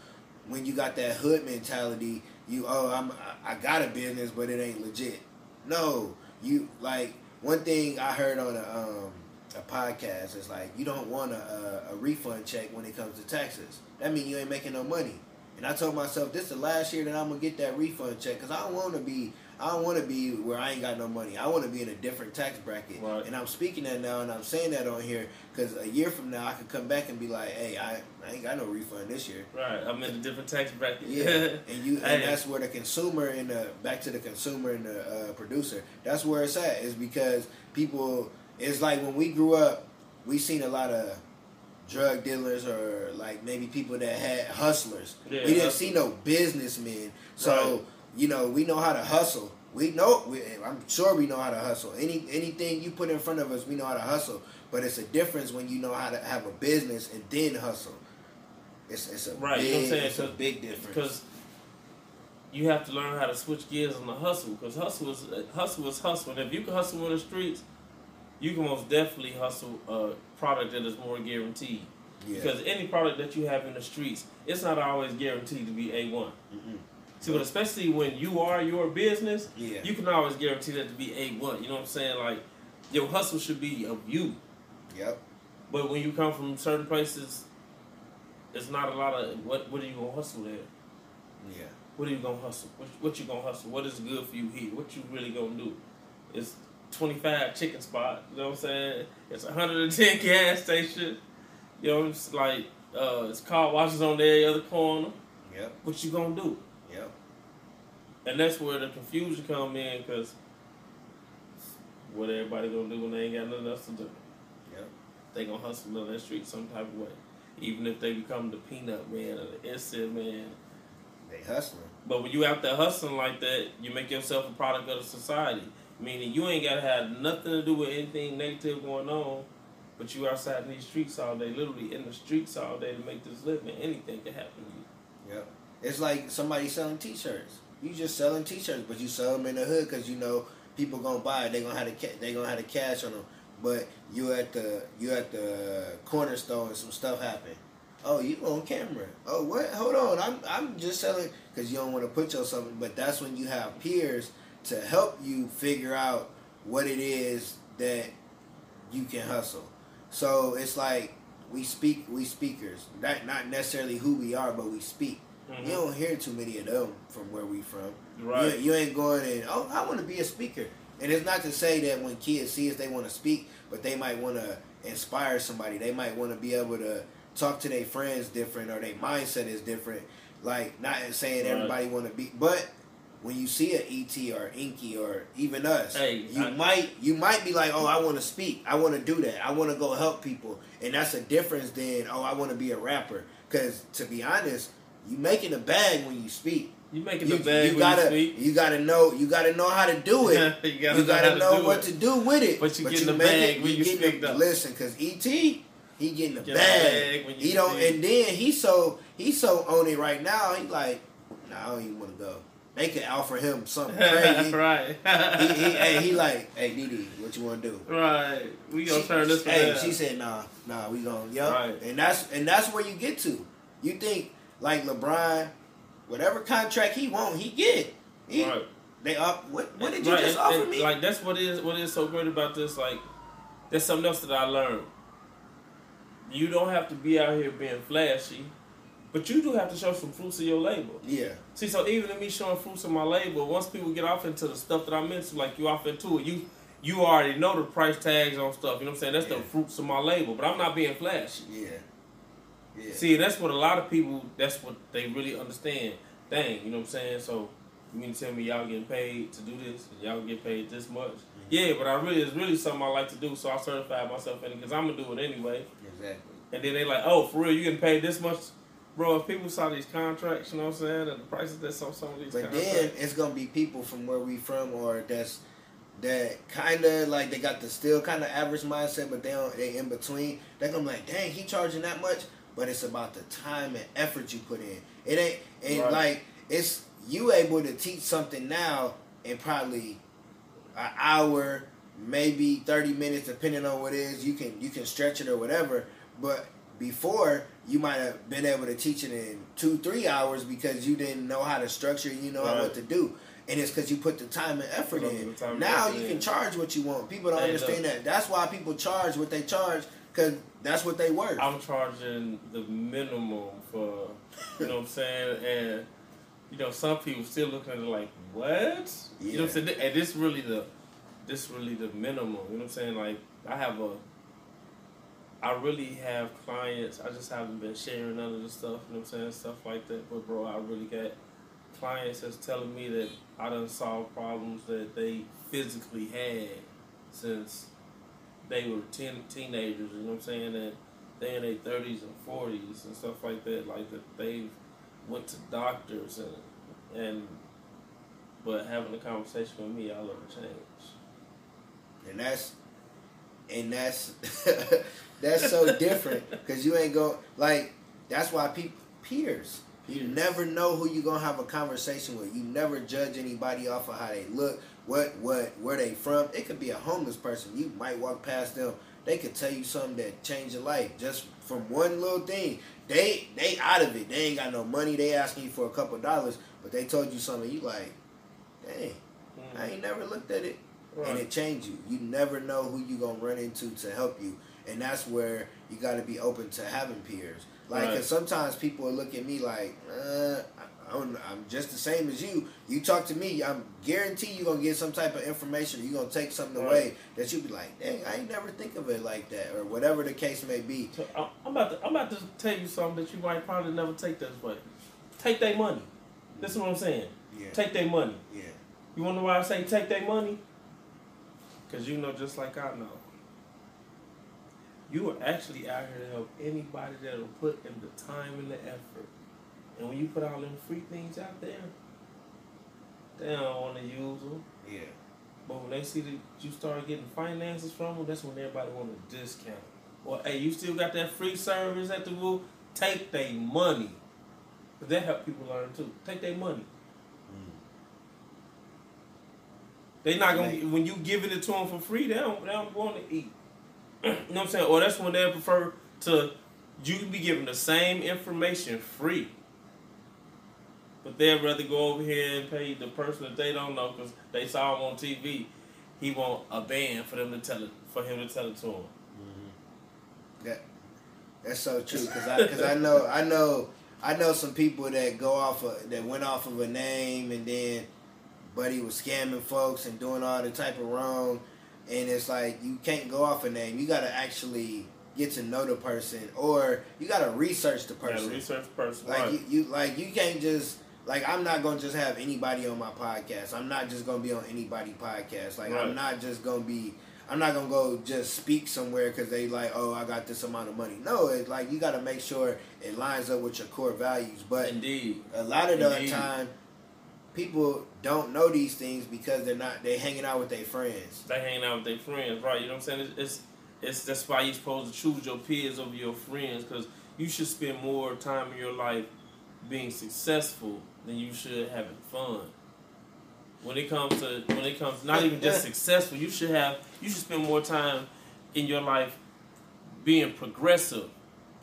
when you got that hood mentality, you oh I'm I got a business, but it ain't legit. No, you like one thing I heard on a um, a podcast is like you don't want a, a, a refund check when it comes to taxes. That means you ain't making no money. And I told myself this is the last year that I'm gonna get that refund check because I don't want to be I don't want to be where I ain't got no money. I want to be in a different tax bracket. Right. And I'm speaking that now, and I'm saying that on here because a year from now I could come back and be like, hey, I. I ain't got no refund this year. Right, I'm in a different tax bracket. Yeah, and you, and that's where the consumer and the back to the consumer and the uh, producer. That's where it's at. Is because people. It's like when we grew up, we seen a lot of drug dealers or like maybe people that had hustlers. Yeah, we didn't hustlers. see no businessmen. So right. you know we know how to hustle. We know. We, I'm sure we know how to hustle. Any anything you put in front of us, we know how to hustle. But it's a difference when you know how to have a business and then hustle. It's, it's a right, big, you know what I'm saying? It's a big difference. Because you have to learn how to switch gears on the hustle. Because hustle is hustle is hustle. And if you can hustle on the streets, you can most definitely hustle a product that is more guaranteed. Yeah. Because any product that you have in the streets, it's not always guaranteed to be A one. Mm-hmm. See, but especially when you are your business, yeah. you can always guarantee that to be A one. You know what I'm saying? Like, your hustle should be of you. Yep. But when you come from certain places, it's not a lot of what. What are you gonna hustle there? Yeah. What are you gonna hustle? What, what you gonna hustle? What is good for you here? What you really gonna do? It's twenty-five chicken spot. You know what I'm saying? It's one hundred ten gas station. You know, it's like uh, it's car washes on the other corner. Yep. What you gonna do? Yep. And that's where the confusion come in, cause what everybody gonna do when they ain't got nothing else to do? Yep. They gonna hustle on that street some type of way. Even if they become the peanut man or the instant man. They hustling. But when you out there hustling like that, you make yourself a product of the society. Meaning you ain't got to have nothing to do with anything negative going on, but you outside in these streets all day, literally in the streets all day to make this living. Anything can happen to you. Yep. It's like somebody selling T-shirts. You just selling T-shirts, but you sell them in the hood because you know people going to buy it. They're going to have to, they gonna have to cash on them. But you at the you at the corner store and some stuff happened. Oh, you on camera? Oh, what? Hold on, I'm I'm just selling because you don't want to put yourself. But that's when you have peers to help you figure out what it is that you can hustle. So it's like we speak, we speakers. Not not necessarily who we are, but we speak. Mm-hmm. You don't hear too many of them from where we from. Right. You, you ain't going and oh, I want to be a speaker. And it's not to say that when kids see us, they want to speak, but they might want to inspire somebody. They might want to be able to talk to their friends different or their mindset is different. Like, not saying right. everybody want to be, but when you see an E T or Inky or even us, hey, you I, might you might be like, oh, I want to speak. I want to do that. I want to go help people. And that's a difference than, oh, I want to be a rapper. Because, to be honest, you making a bag when you speak. You making the bag. You, you gotta, you, you gotta know, you gotta know how to do it. you gotta, you gotta know, know to what it. to do with it. But you, but you get in the bag it, when you, you speak. Listen, because E T, He getting the get bag. bag he don't, and then he so he so on it right now. He like, nah, I don't even want to go. They could offer him something crazy. Right. he, he, hey, he like, hey, Didi, what you want to do? Right. We gonna she, turn this. Hey, she said, nah, nah, we gonna yeah. Right. And that's and that's where you get to. You think like LeBron, whatever contract he want, he get. He, right. They up. What, what did you right. just and, offer and, me? Like that's what is what is so great about this. Like, there's something else that I learned. You don't have to be out here being flashy, but you do have to show some fruits of your labor. Yeah. See, so even in me showing fruits of my labor, once people get off into the stuff that I mentioned, like you off into it, you you already know the price tags on stuff. You know what I'm saying? That's yeah. the fruits of my labor, but I'm not being flashy. Yeah. Yeah. See, that's what a lot of people, that's what they really understand. Dang, you know what I'm saying? So you mean to tell me y'all getting paid to do this? And y'all get paid this much? Mm-hmm. Yeah, but I really it's really something I like to do, so I certify myself in it because I'm going to do it anyway. Exactly. And then they like, oh, for real, you getting paid this much? Bro, if people saw these contracts, you know what I'm saying, and the prices that's on some of these but contracts. But then it's going to be people from where we from or that's that kind of like they got the still kind of average mindset, but they don't, they in between. They're going to be like, dang, he charging that much? But it's about the time and effort you put in. It ain't, and right. like, it's you able to teach something now in probably an hour, maybe thirty minutes, depending on what it is. You can, you can stretch it or whatever, but before, you might have been able to teach it in two, three hours because you didn't know how to structure and you know right. what to do. And it's because you put the time and effort in. Now you can charge what you want. People don't and understand that. That's why people charge what they charge because that's what they worth. I'm charging the minimum for, you know what I'm saying? And, you know, some people still looking at it like, what? Yeah. You know what I'm saying? And this really the, this really the minimum. You know what I'm saying? Like, I have a... I really have clients. I just haven't been sharing none of the stuff, you know what I'm saying, stuff like that. But, bro, I really got clients that's telling me that I done solved problems that they physically had since they were ten teenagers, you know what I'm saying, and they in their thirties and forties and stuff like that, like that they went to doctors and, and but having a conversation with me, I love a change. And that's... And that's that's so different because you ain't go like that's why people peers. You never know who you gonna have a conversation with. You never judge anybody off of how they look, what what where they from. It could be a homeless person. You might walk past them. They could tell you something that changed your life just from one little thing. They they out of it. They ain't got no money. They asking you for a couple dollars, but they told you something. You like, dang, I ain't never looked at it. Right. And it changed you. You never know who you gonna run into to help you, and that's where you gotta be open to having peers. Like, right. 'Cause sometimes people look at me like, uh, I don't, I'm just the same as you. You talk to me, I'm guarantee you gonna get some type of information. You are gonna take something right. away that you be like, dang, I ain't never think of it like that, or whatever the case may be. So I'm about to, I'm about to tell you something that you might probably never take this way. Take their money. This is what I'm saying. Yeah. Take their money. Yeah. You wonder why I say take their money? Because you know just like I know, you are actually out here to help anybody that will put in the time and the effort. And when you put all them free things out there, they don't want to use them. Yeah. But when they see that you start getting finances from them, that's when everybody want a discount. Or, hey, you still got that free service at the roof? Take their money. But that help people learn too. Take their money. They not gonna right. when you giving it to them for free. They don't, they don't want to eat. You know what I'm saying? Or that's when they prefer to. You can be giving the same information free, but they'd rather go over here and pay the person that they don't know because they saw him on T V. He want a band for them to tell it for him to tell it to him. Mm-hmm. That that's so true because I because I know I know I know some people that go off of, that went off of a name and then. But he was scamming folks and doing all the type of wrong. And it's like, you can't go off a name. You got to actually get to know the person. Or you got to research the person. Yeah, research the person. Like, right. you, you, like, you can't just... Like, I'm not going to just have anybody on my podcast. I'm not just going to be on anybody's podcast. Like, right. I'm not just going to be... I'm not going to go just speak somewhere because they like, oh, I got this amount of money. No, it's like, you got to make sure it lines up with your core values. But Indeed. a lot of the Indeed. time... People don't know these things because they're not, they hanging out with their friends. They hanging out with their friends, right? You know what I'm saying? It's, it's It's that's why you're supposed to choose your peers over your friends, because you should spend more time in your life being successful than you should having fun. When it comes to when it comes not even just successful, you should have you should spend more time in your life being progressive,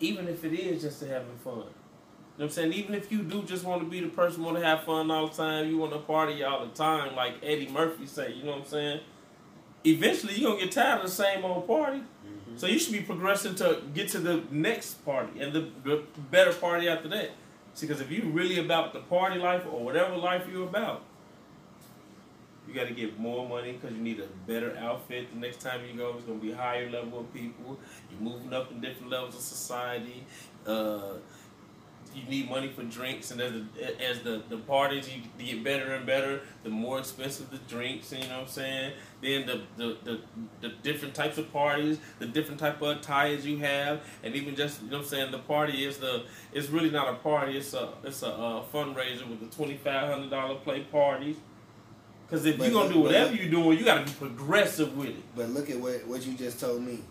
even if it is just to having fun. You know what I'm saying? Even if you do just want to be the person, want to have fun all the time, you want to party all the time, like Eddie Murphy say, you know what I'm saying? Eventually, you're going to get tired of the same old party. Mm-hmm. So you should be progressing to get to the next party and the, the better party after that. See, because if you're really about the party life or whatever life you're about, you got to get more money because you need a better outfit. The next time you go, it's going to be higher level of people. You're moving up in different levels of society. Uh... You need money for drinks, and as the, as the, the parties you get better and better, the more expensive the drinks, and you know what I'm saying? Then the, the, the, the different types of parties, the different type of attires you have, and even just, you know what I'm saying, the party is the, it's really not a party, it's a it's a, a fundraiser with the twenty-five hundred dollars play parties. Because if you're going to do whatever you're doing, you got to be progressive with it. But look at what, what you just told me.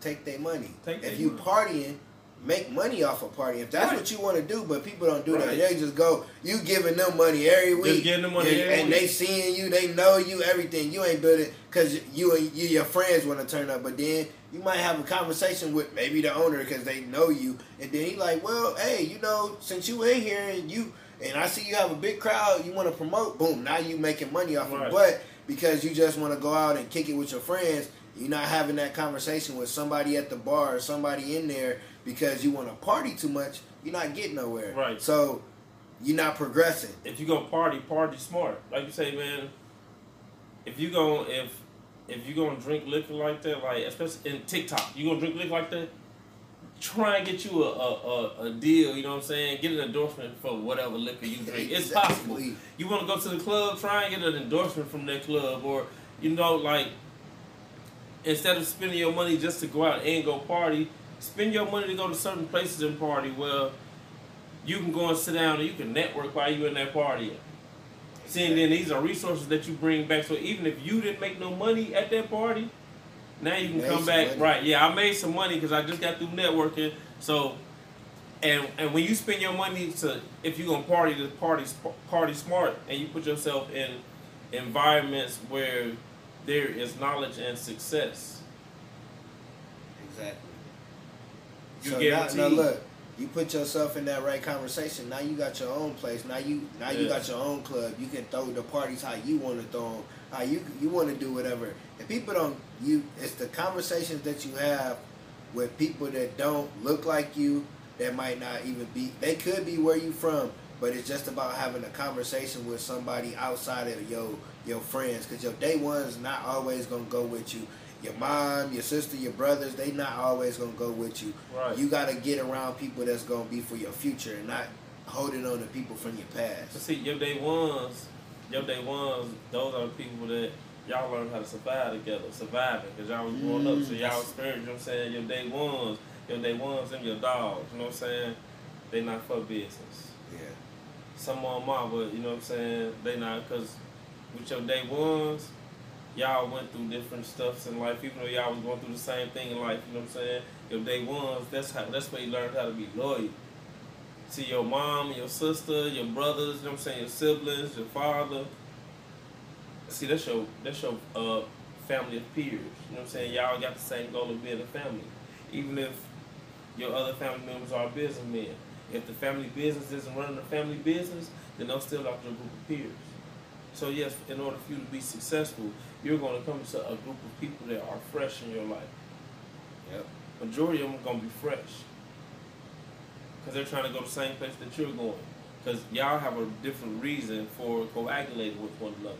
Take their money. Take their money. If you partying, make money off a party if that's right. What you want to do, but people don't do right. That. They just go. You giving them money every week, just giving them money, and, every and week. They seeing you. They know you. Everything you ain't doing it because you and you, your friends want to turn up. But then you might have a conversation with maybe the owner because they know you, and then he like, well, hey, you know, since you in here and you and I see you have a big crowd, you want to promote. Boom, now you making money off right. It. But because you just want to go out and kick it with your friends, you're not having that conversation with somebody at the bar or somebody in there. Because you want to party too much, you're not getting nowhere. Right. So, you're not progressing. If you're going to party, party smart. Like you say, man, if you're going to if, if you're gonna drink liquor like that, like especially in TikTok, you're going to drink liquor like that, try and get you a, a, a, a deal, you know what I'm saying? Get an endorsement for whatever liquor you drink. Exactly. It's possible. You want to go to the club, try and get an endorsement from that club. Or, you know, like, instead of spending your money just to go out and go party, spend your money to go to certain places and party where you can go and sit down and you can network while you're in that party. See, and then these are resources that you bring back. So even if you didn't make no money at that party, now you can come back. Money. Right, yeah, I made some money because I just got through networking. So, and and when you spend your money to, if you're going to party, to party, party smart, and you put yourself in environments where there is knowledge and success. Exactly. You so now, now look, you put yourself in that right conversation. Now you got your own place. Now you now yeah. You got your own club. You can throw the parties how you want to throw them. How you you want to do whatever. And people don't you. It's the conversations that you have with people that don't look like you. That might not even be. They could be where you from, but it's just about having a conversation with somebody outside of your your friends. Because your day one's not always gonna go with you. Your mom, your sister, your brothers, they not always going to go with you. Right. You got to get around people that's going to be for your future and not holding on to people from your past. But see, your day ones, your day ones, those are the people that y'all learn how to survive together, surviving, because y'all was growing mm. up, so y'all experienced, you know what I'm saying, your day ones, your day ones and your dogs, you know what I'm saying, they not for business. Yeah. Some of them are, but you know what I'm saying, they not, because with your day ones, y'all went through different stuffs in life, even though y'all was going through the same thing in life, you know what I'm saying? Your day ones, that's how that's where you learned how to be loyal. See, your mom, your sister, your brothers, you know what I'm saying, your siblings, your father. See, that's your that's your uh family of peers. You know what I'm saying? Y'all got the same goal of being a family. Even if your other family members are businessmen. If the family business isn't running the family business, then they'll still out your group of peers. So yes, in order for you to be successful, you're going to come to a group of people that are fresh in your life. Yep. Majority of them are going to be fresh. Because they're trying to go to the same place that you're going. Because y'all have a different reason for coagulating with one another.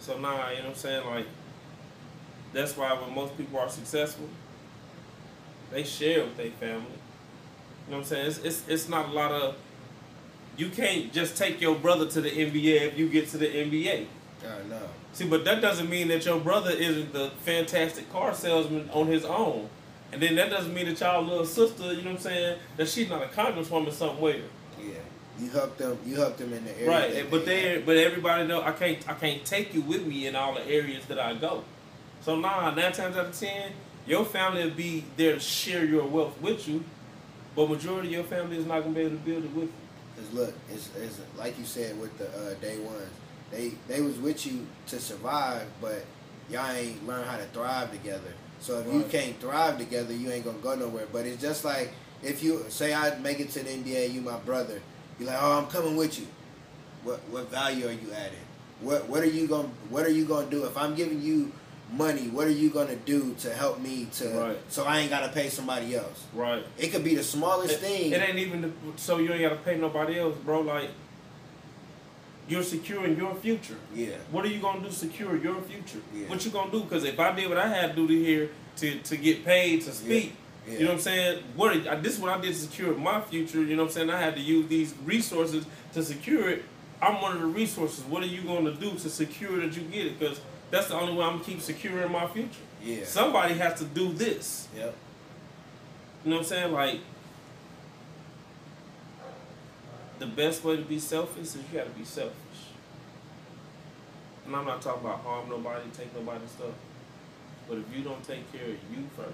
So now, you know what I'm saying? Like, that's why when most people are successful, they share with their family. You know what I'm saying? It's, it's, it's not a lot of... You can't just take your brother to the N B A if you get to the N B A. God, no. See, but that doesn't mean that your brother isn't the fantastic car salesman on his own. And then that doesn't mean that y'all little sister, you know what I'm saying, that she's not a congresswoman somewhere. Yeah. You helped them you helped them in the area. Right, but they but everybody know I can't I can't take you with me in all the areas that I go. So nah, nine times out of ten, Your family will be there to share your wealth with you, but majority of your family is not going to be able to build it with you. Because look, it's, it's like you said with the uh, day ones. They, they was with you to survive, but y'all ain't learn how to thrive together. So if right. you can't thrive together, you ain't going to go nowhere. But it's just like if you, say I make it to the N B A, you my brother. You're like, oh, I'm coming with you. What, what value are you adding? What, what are you going what are you going to do? If I'm giving you money, what are you going to do to help me to right. so I ain't got to pay somebody else? Right. It could be the smallest it, thing. It ain't even the, so you ain't got to pay nobody else, bro. Like, you're securing your future. Yeah. What are you going to do to secure your future? Yeah. What you going to do? Because if I did what I had to do to here to, to get paid to speak, yeah. Yeah. you know what I'm saying? What this is what I did to secure my future. You know what I'm saying? I had to use these resources to secure it. I'm one of the resources. What are you going to do to secure that you get it? Because that's the only way I'm going to keep securing my future. Yeah. Somebody has to do this. Yep. You know what I'm saying? Like, the best way to be selfish is you got to be selfish. And I'm not talking about harm nobody, take nobody's stuff. But if you don't take care of you first,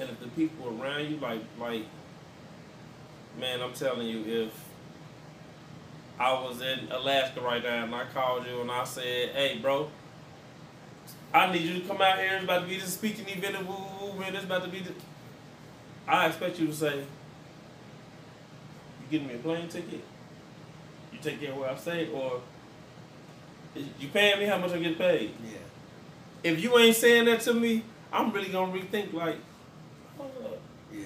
and if the people around you, like, like, man, I'm telling you, if I was in Alaska right now, and I called you, and I said, hey, bro, I need you to come out here. It's about to be this speaking event, woo, woo, woo, and it's about to be this. I expect you to say, you give me a plane ticket, you take care of where I stay, or you paying me how much I get paid. Yeah. If you ain't saying that to me, I'm really going to rethink, like, hold up. Yeah.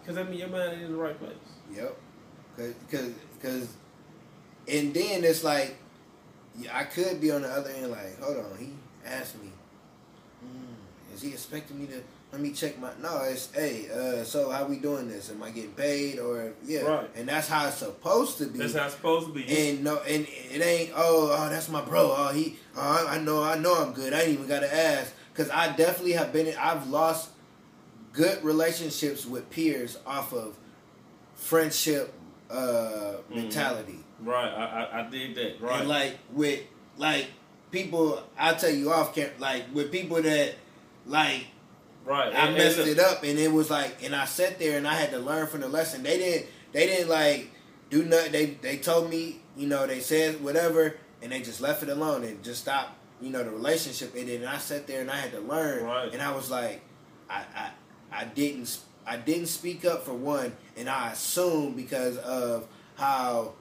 Because that means your mind ain't in the right place. Yep. Because, because, and then it's like, yeah, I could be on the other end like, hold on, he asked me, mm, is he expecting me to, let me check my, no, it's, hey, uh, so how we doing this? Am I getting paid or, yeah. Right. And that's how it's supposed to be. That's how it's supposed to be. And no, and it ain't, oh, oh that's my bro. Oh, he, oh, I know, I know I'm good. I ain't even got to ask. Because I definitely have been, I've lost good relationships with peers off of friendship uh, mentality. Mm-hmm. Right, I, I I did that. Right, and like with like people, I'll tell you off camera. Like with people that like, right, I and, messed and the, it up, and it was like, and I sat there and I had to learn from the lesson. They didn't, they didn't like do nothing. They they told me, you know, they said whatever, and they just left it alone and just stopped, you know, the relationship. And then I sat there and I had to learn, right. And I was like, I I I didn't I didn't speak up for one, and I assumed because of how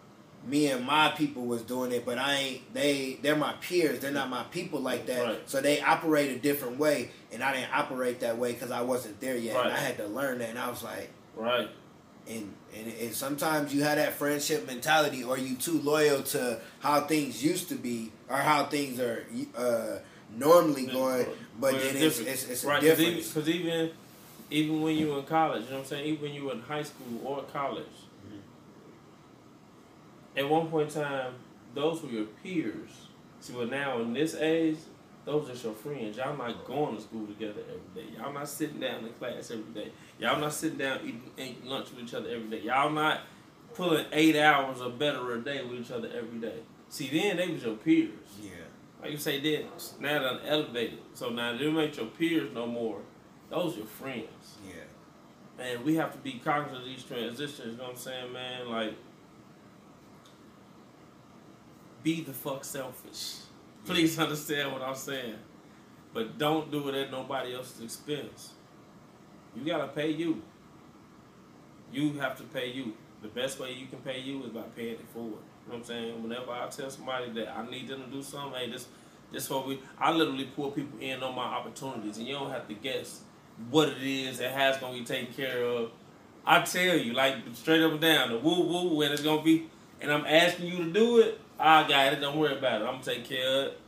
me and my people was doing it, but I ain't, they, they're my peers. They're not my people like that. Right. So they operate a different way, and I didn't operate that way because I wasn't there yet. Right. And I had to learn that, and I was like, right. And, and, and sometimes you have that friendship mentality, or you too loyal to how things used to be, or how things are uh, normally going, but well, then it's, it's, it's, it's right. a difference. Because even, even when you were in college, you know what I'm saying? Even when you were in high school or college, at one point in time, those were your peers. See, but now in this age, those are just your friends. Y'all not going to school together every day. Y'all not sitting down in class every day. Y'all not sitting down eating, eating lunch with each other every day. Y'all not pulling eight hours or better a day with each other every day. See, then they was your peers. Yeah. Like you say, then now they're elevated. So now they ain't your peers no more. Those are your friends. Yeah. And we have to be cognizant of these transitions. You know what I'm saying, man? Like, be the fuck selfish. Please understand what I'm saying. But don't do it at nobody else's expense. You gotta pay you. You have to pay you. The best way you can pay you is by paying it forward. You know what I'm saying? Whenever I tell somebody that I need them to do something, hey, this this what we I literally pull people in on my opportunities, and you don't have to guess what it is that has gonna be taken care of. I tell you, like straight up and down, the woo woo when it's gonna be, and I'm asking you to do it. I got it. Don't worry about it. I'm going to take care of it.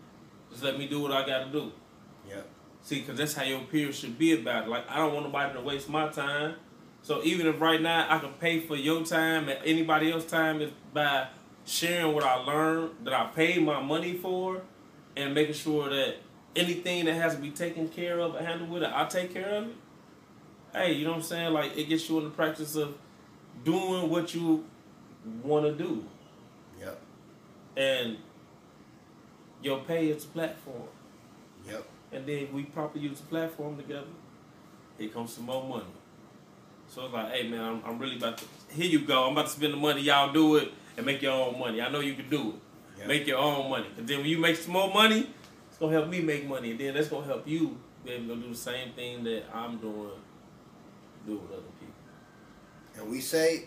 Just let me do what I got to do. Yeah. See, because that's how your peers should be about it. Like, I don't want nobody to waste my time. So even if right now I can pay for your time and anybody else's time is by sharing what I learned, that I paid my money for, and making sure that anything that has to be taken care of and handled with it, I take care of it. Hey, you know what I'm saying? Like, it gets you in the practice of doing what you want to do. And your pay is a platform. Yep. and then we properly use the platform together, here comes some more money. So it's like, hey man, I'm, I'm really about to, here you go, I'm about to spend the money, y'all do it, and make your own money. I know you can do it. Yep. Make your own money. And then when you make some more money, it's going to help me make money, and then that's going to help you be able to do the same thing that I'm doing, do with other people. And we say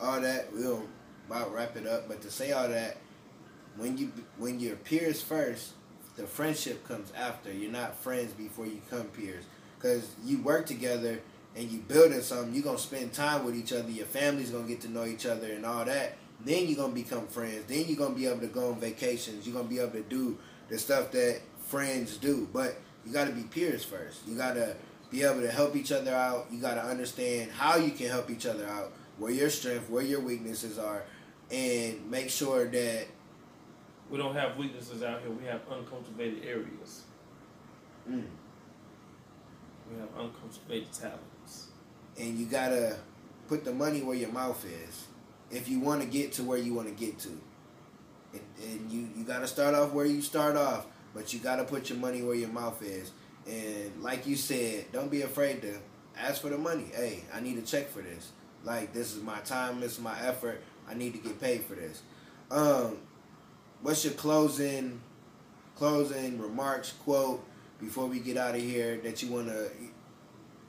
all that, we'll about wrap it up, but to say all that, when you when you're peers first, the friendship comes after. You're not friends before you become peers. Because you work together and you building something, you're going to spend time with each other. Your family's going to get to know each other and all that. Then you're going to become friends. Then you're going to be able to go on vacations. You're going to be able to do the stuff that friends do. But you got to be peers first. You got to be able to help each other out. You got to understand how you can help each other out, where your strength, where your weaknesses are, and make sure that we don't have weaknesses out here. We have uncultivated areas. Mm. We have uncultivated talents. And you got to put the money where your mouth is if you want to get to where you want to get to. And, and you, you got to start off where you start off, but you got to put your money where your mouth is. And like you said, don't be afraid to ask for the money. Hey, I need a check for this. Like, this is my time. This is my effort. I need to get paid for this. Um... What's your closing, closing remarks, quote, before we get out of here, that you want to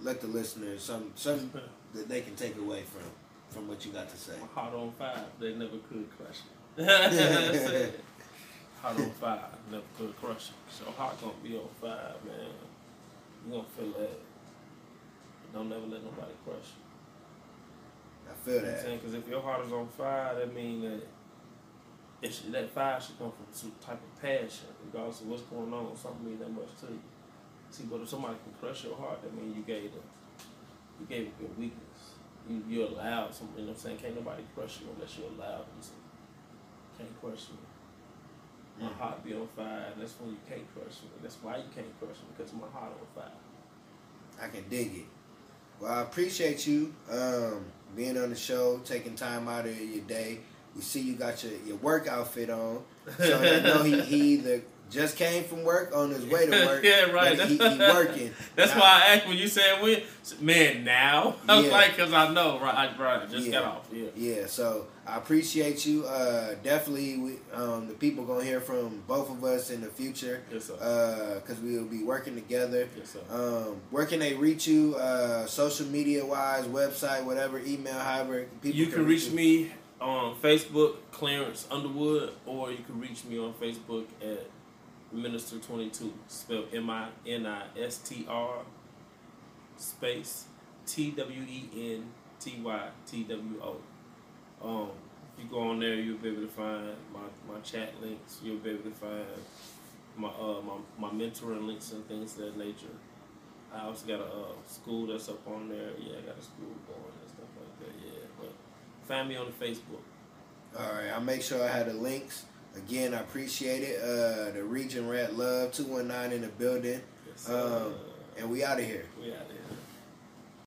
let the listeners, some, some that they can take away from, from what you got to say? Hot on five, they never could crush it. That's it. Hot on five, never could crush it. So hot gonna be on five, man. You gonna feel that. Don't never let nobody crush you. I feel that. Because if your heart is on fire, that means that It should, that fire should come from some type of passion, regardless of what's going on. Something means that much to you. See, but if somebody can crush your heart, that means you gave them, you gave it your weakness. You you allowed something. You know what I'm saying? Can't nobody crush you unless you allow them to. Can't crush me. My heart be on fire. That's when you can't crush me. That's why you can't crush me, because my heart on fire. I can dig it. Well, I appreciate you um, being on the show, taking time out of your day. You see, you got your, your work outfit on. So I know he, he either just came from work on his way to work. Yeah, right. He, he working. That's now, why I asked when you said, when, man, now? I yeah. was like, because I know, right? I right, just yeah. got off. Yeah. yeah, so I appreciate you. Uh, definitely, we, um, the people going to hear from both of us in the future. Yes, sir. Because uh, we will be working together. Yes, sir. Um, where can they reach you? Uh, social media-wise, website, whatever, email, however. People you can, can reach you. me. On Facebook, Clarence Underwood, or you can reach me on Facebook at Minister twenty-two, spelled M I N I S T R space T W E N T Y T W O. Um, if you go on there, you'll be able to find my, my chat links. You'll be able to find my, uh, my my mentoring links and things of that nature. I also got a uh, school that's up on there. Yeah, I got a school going and stuff like that. Yeah. Find me on the Facebook. All right, I'll make sure I have the links. Again, I appreciate it. Uh, the region Rat Love two one nine in the building. Yes, um, and we out of here. We out of here.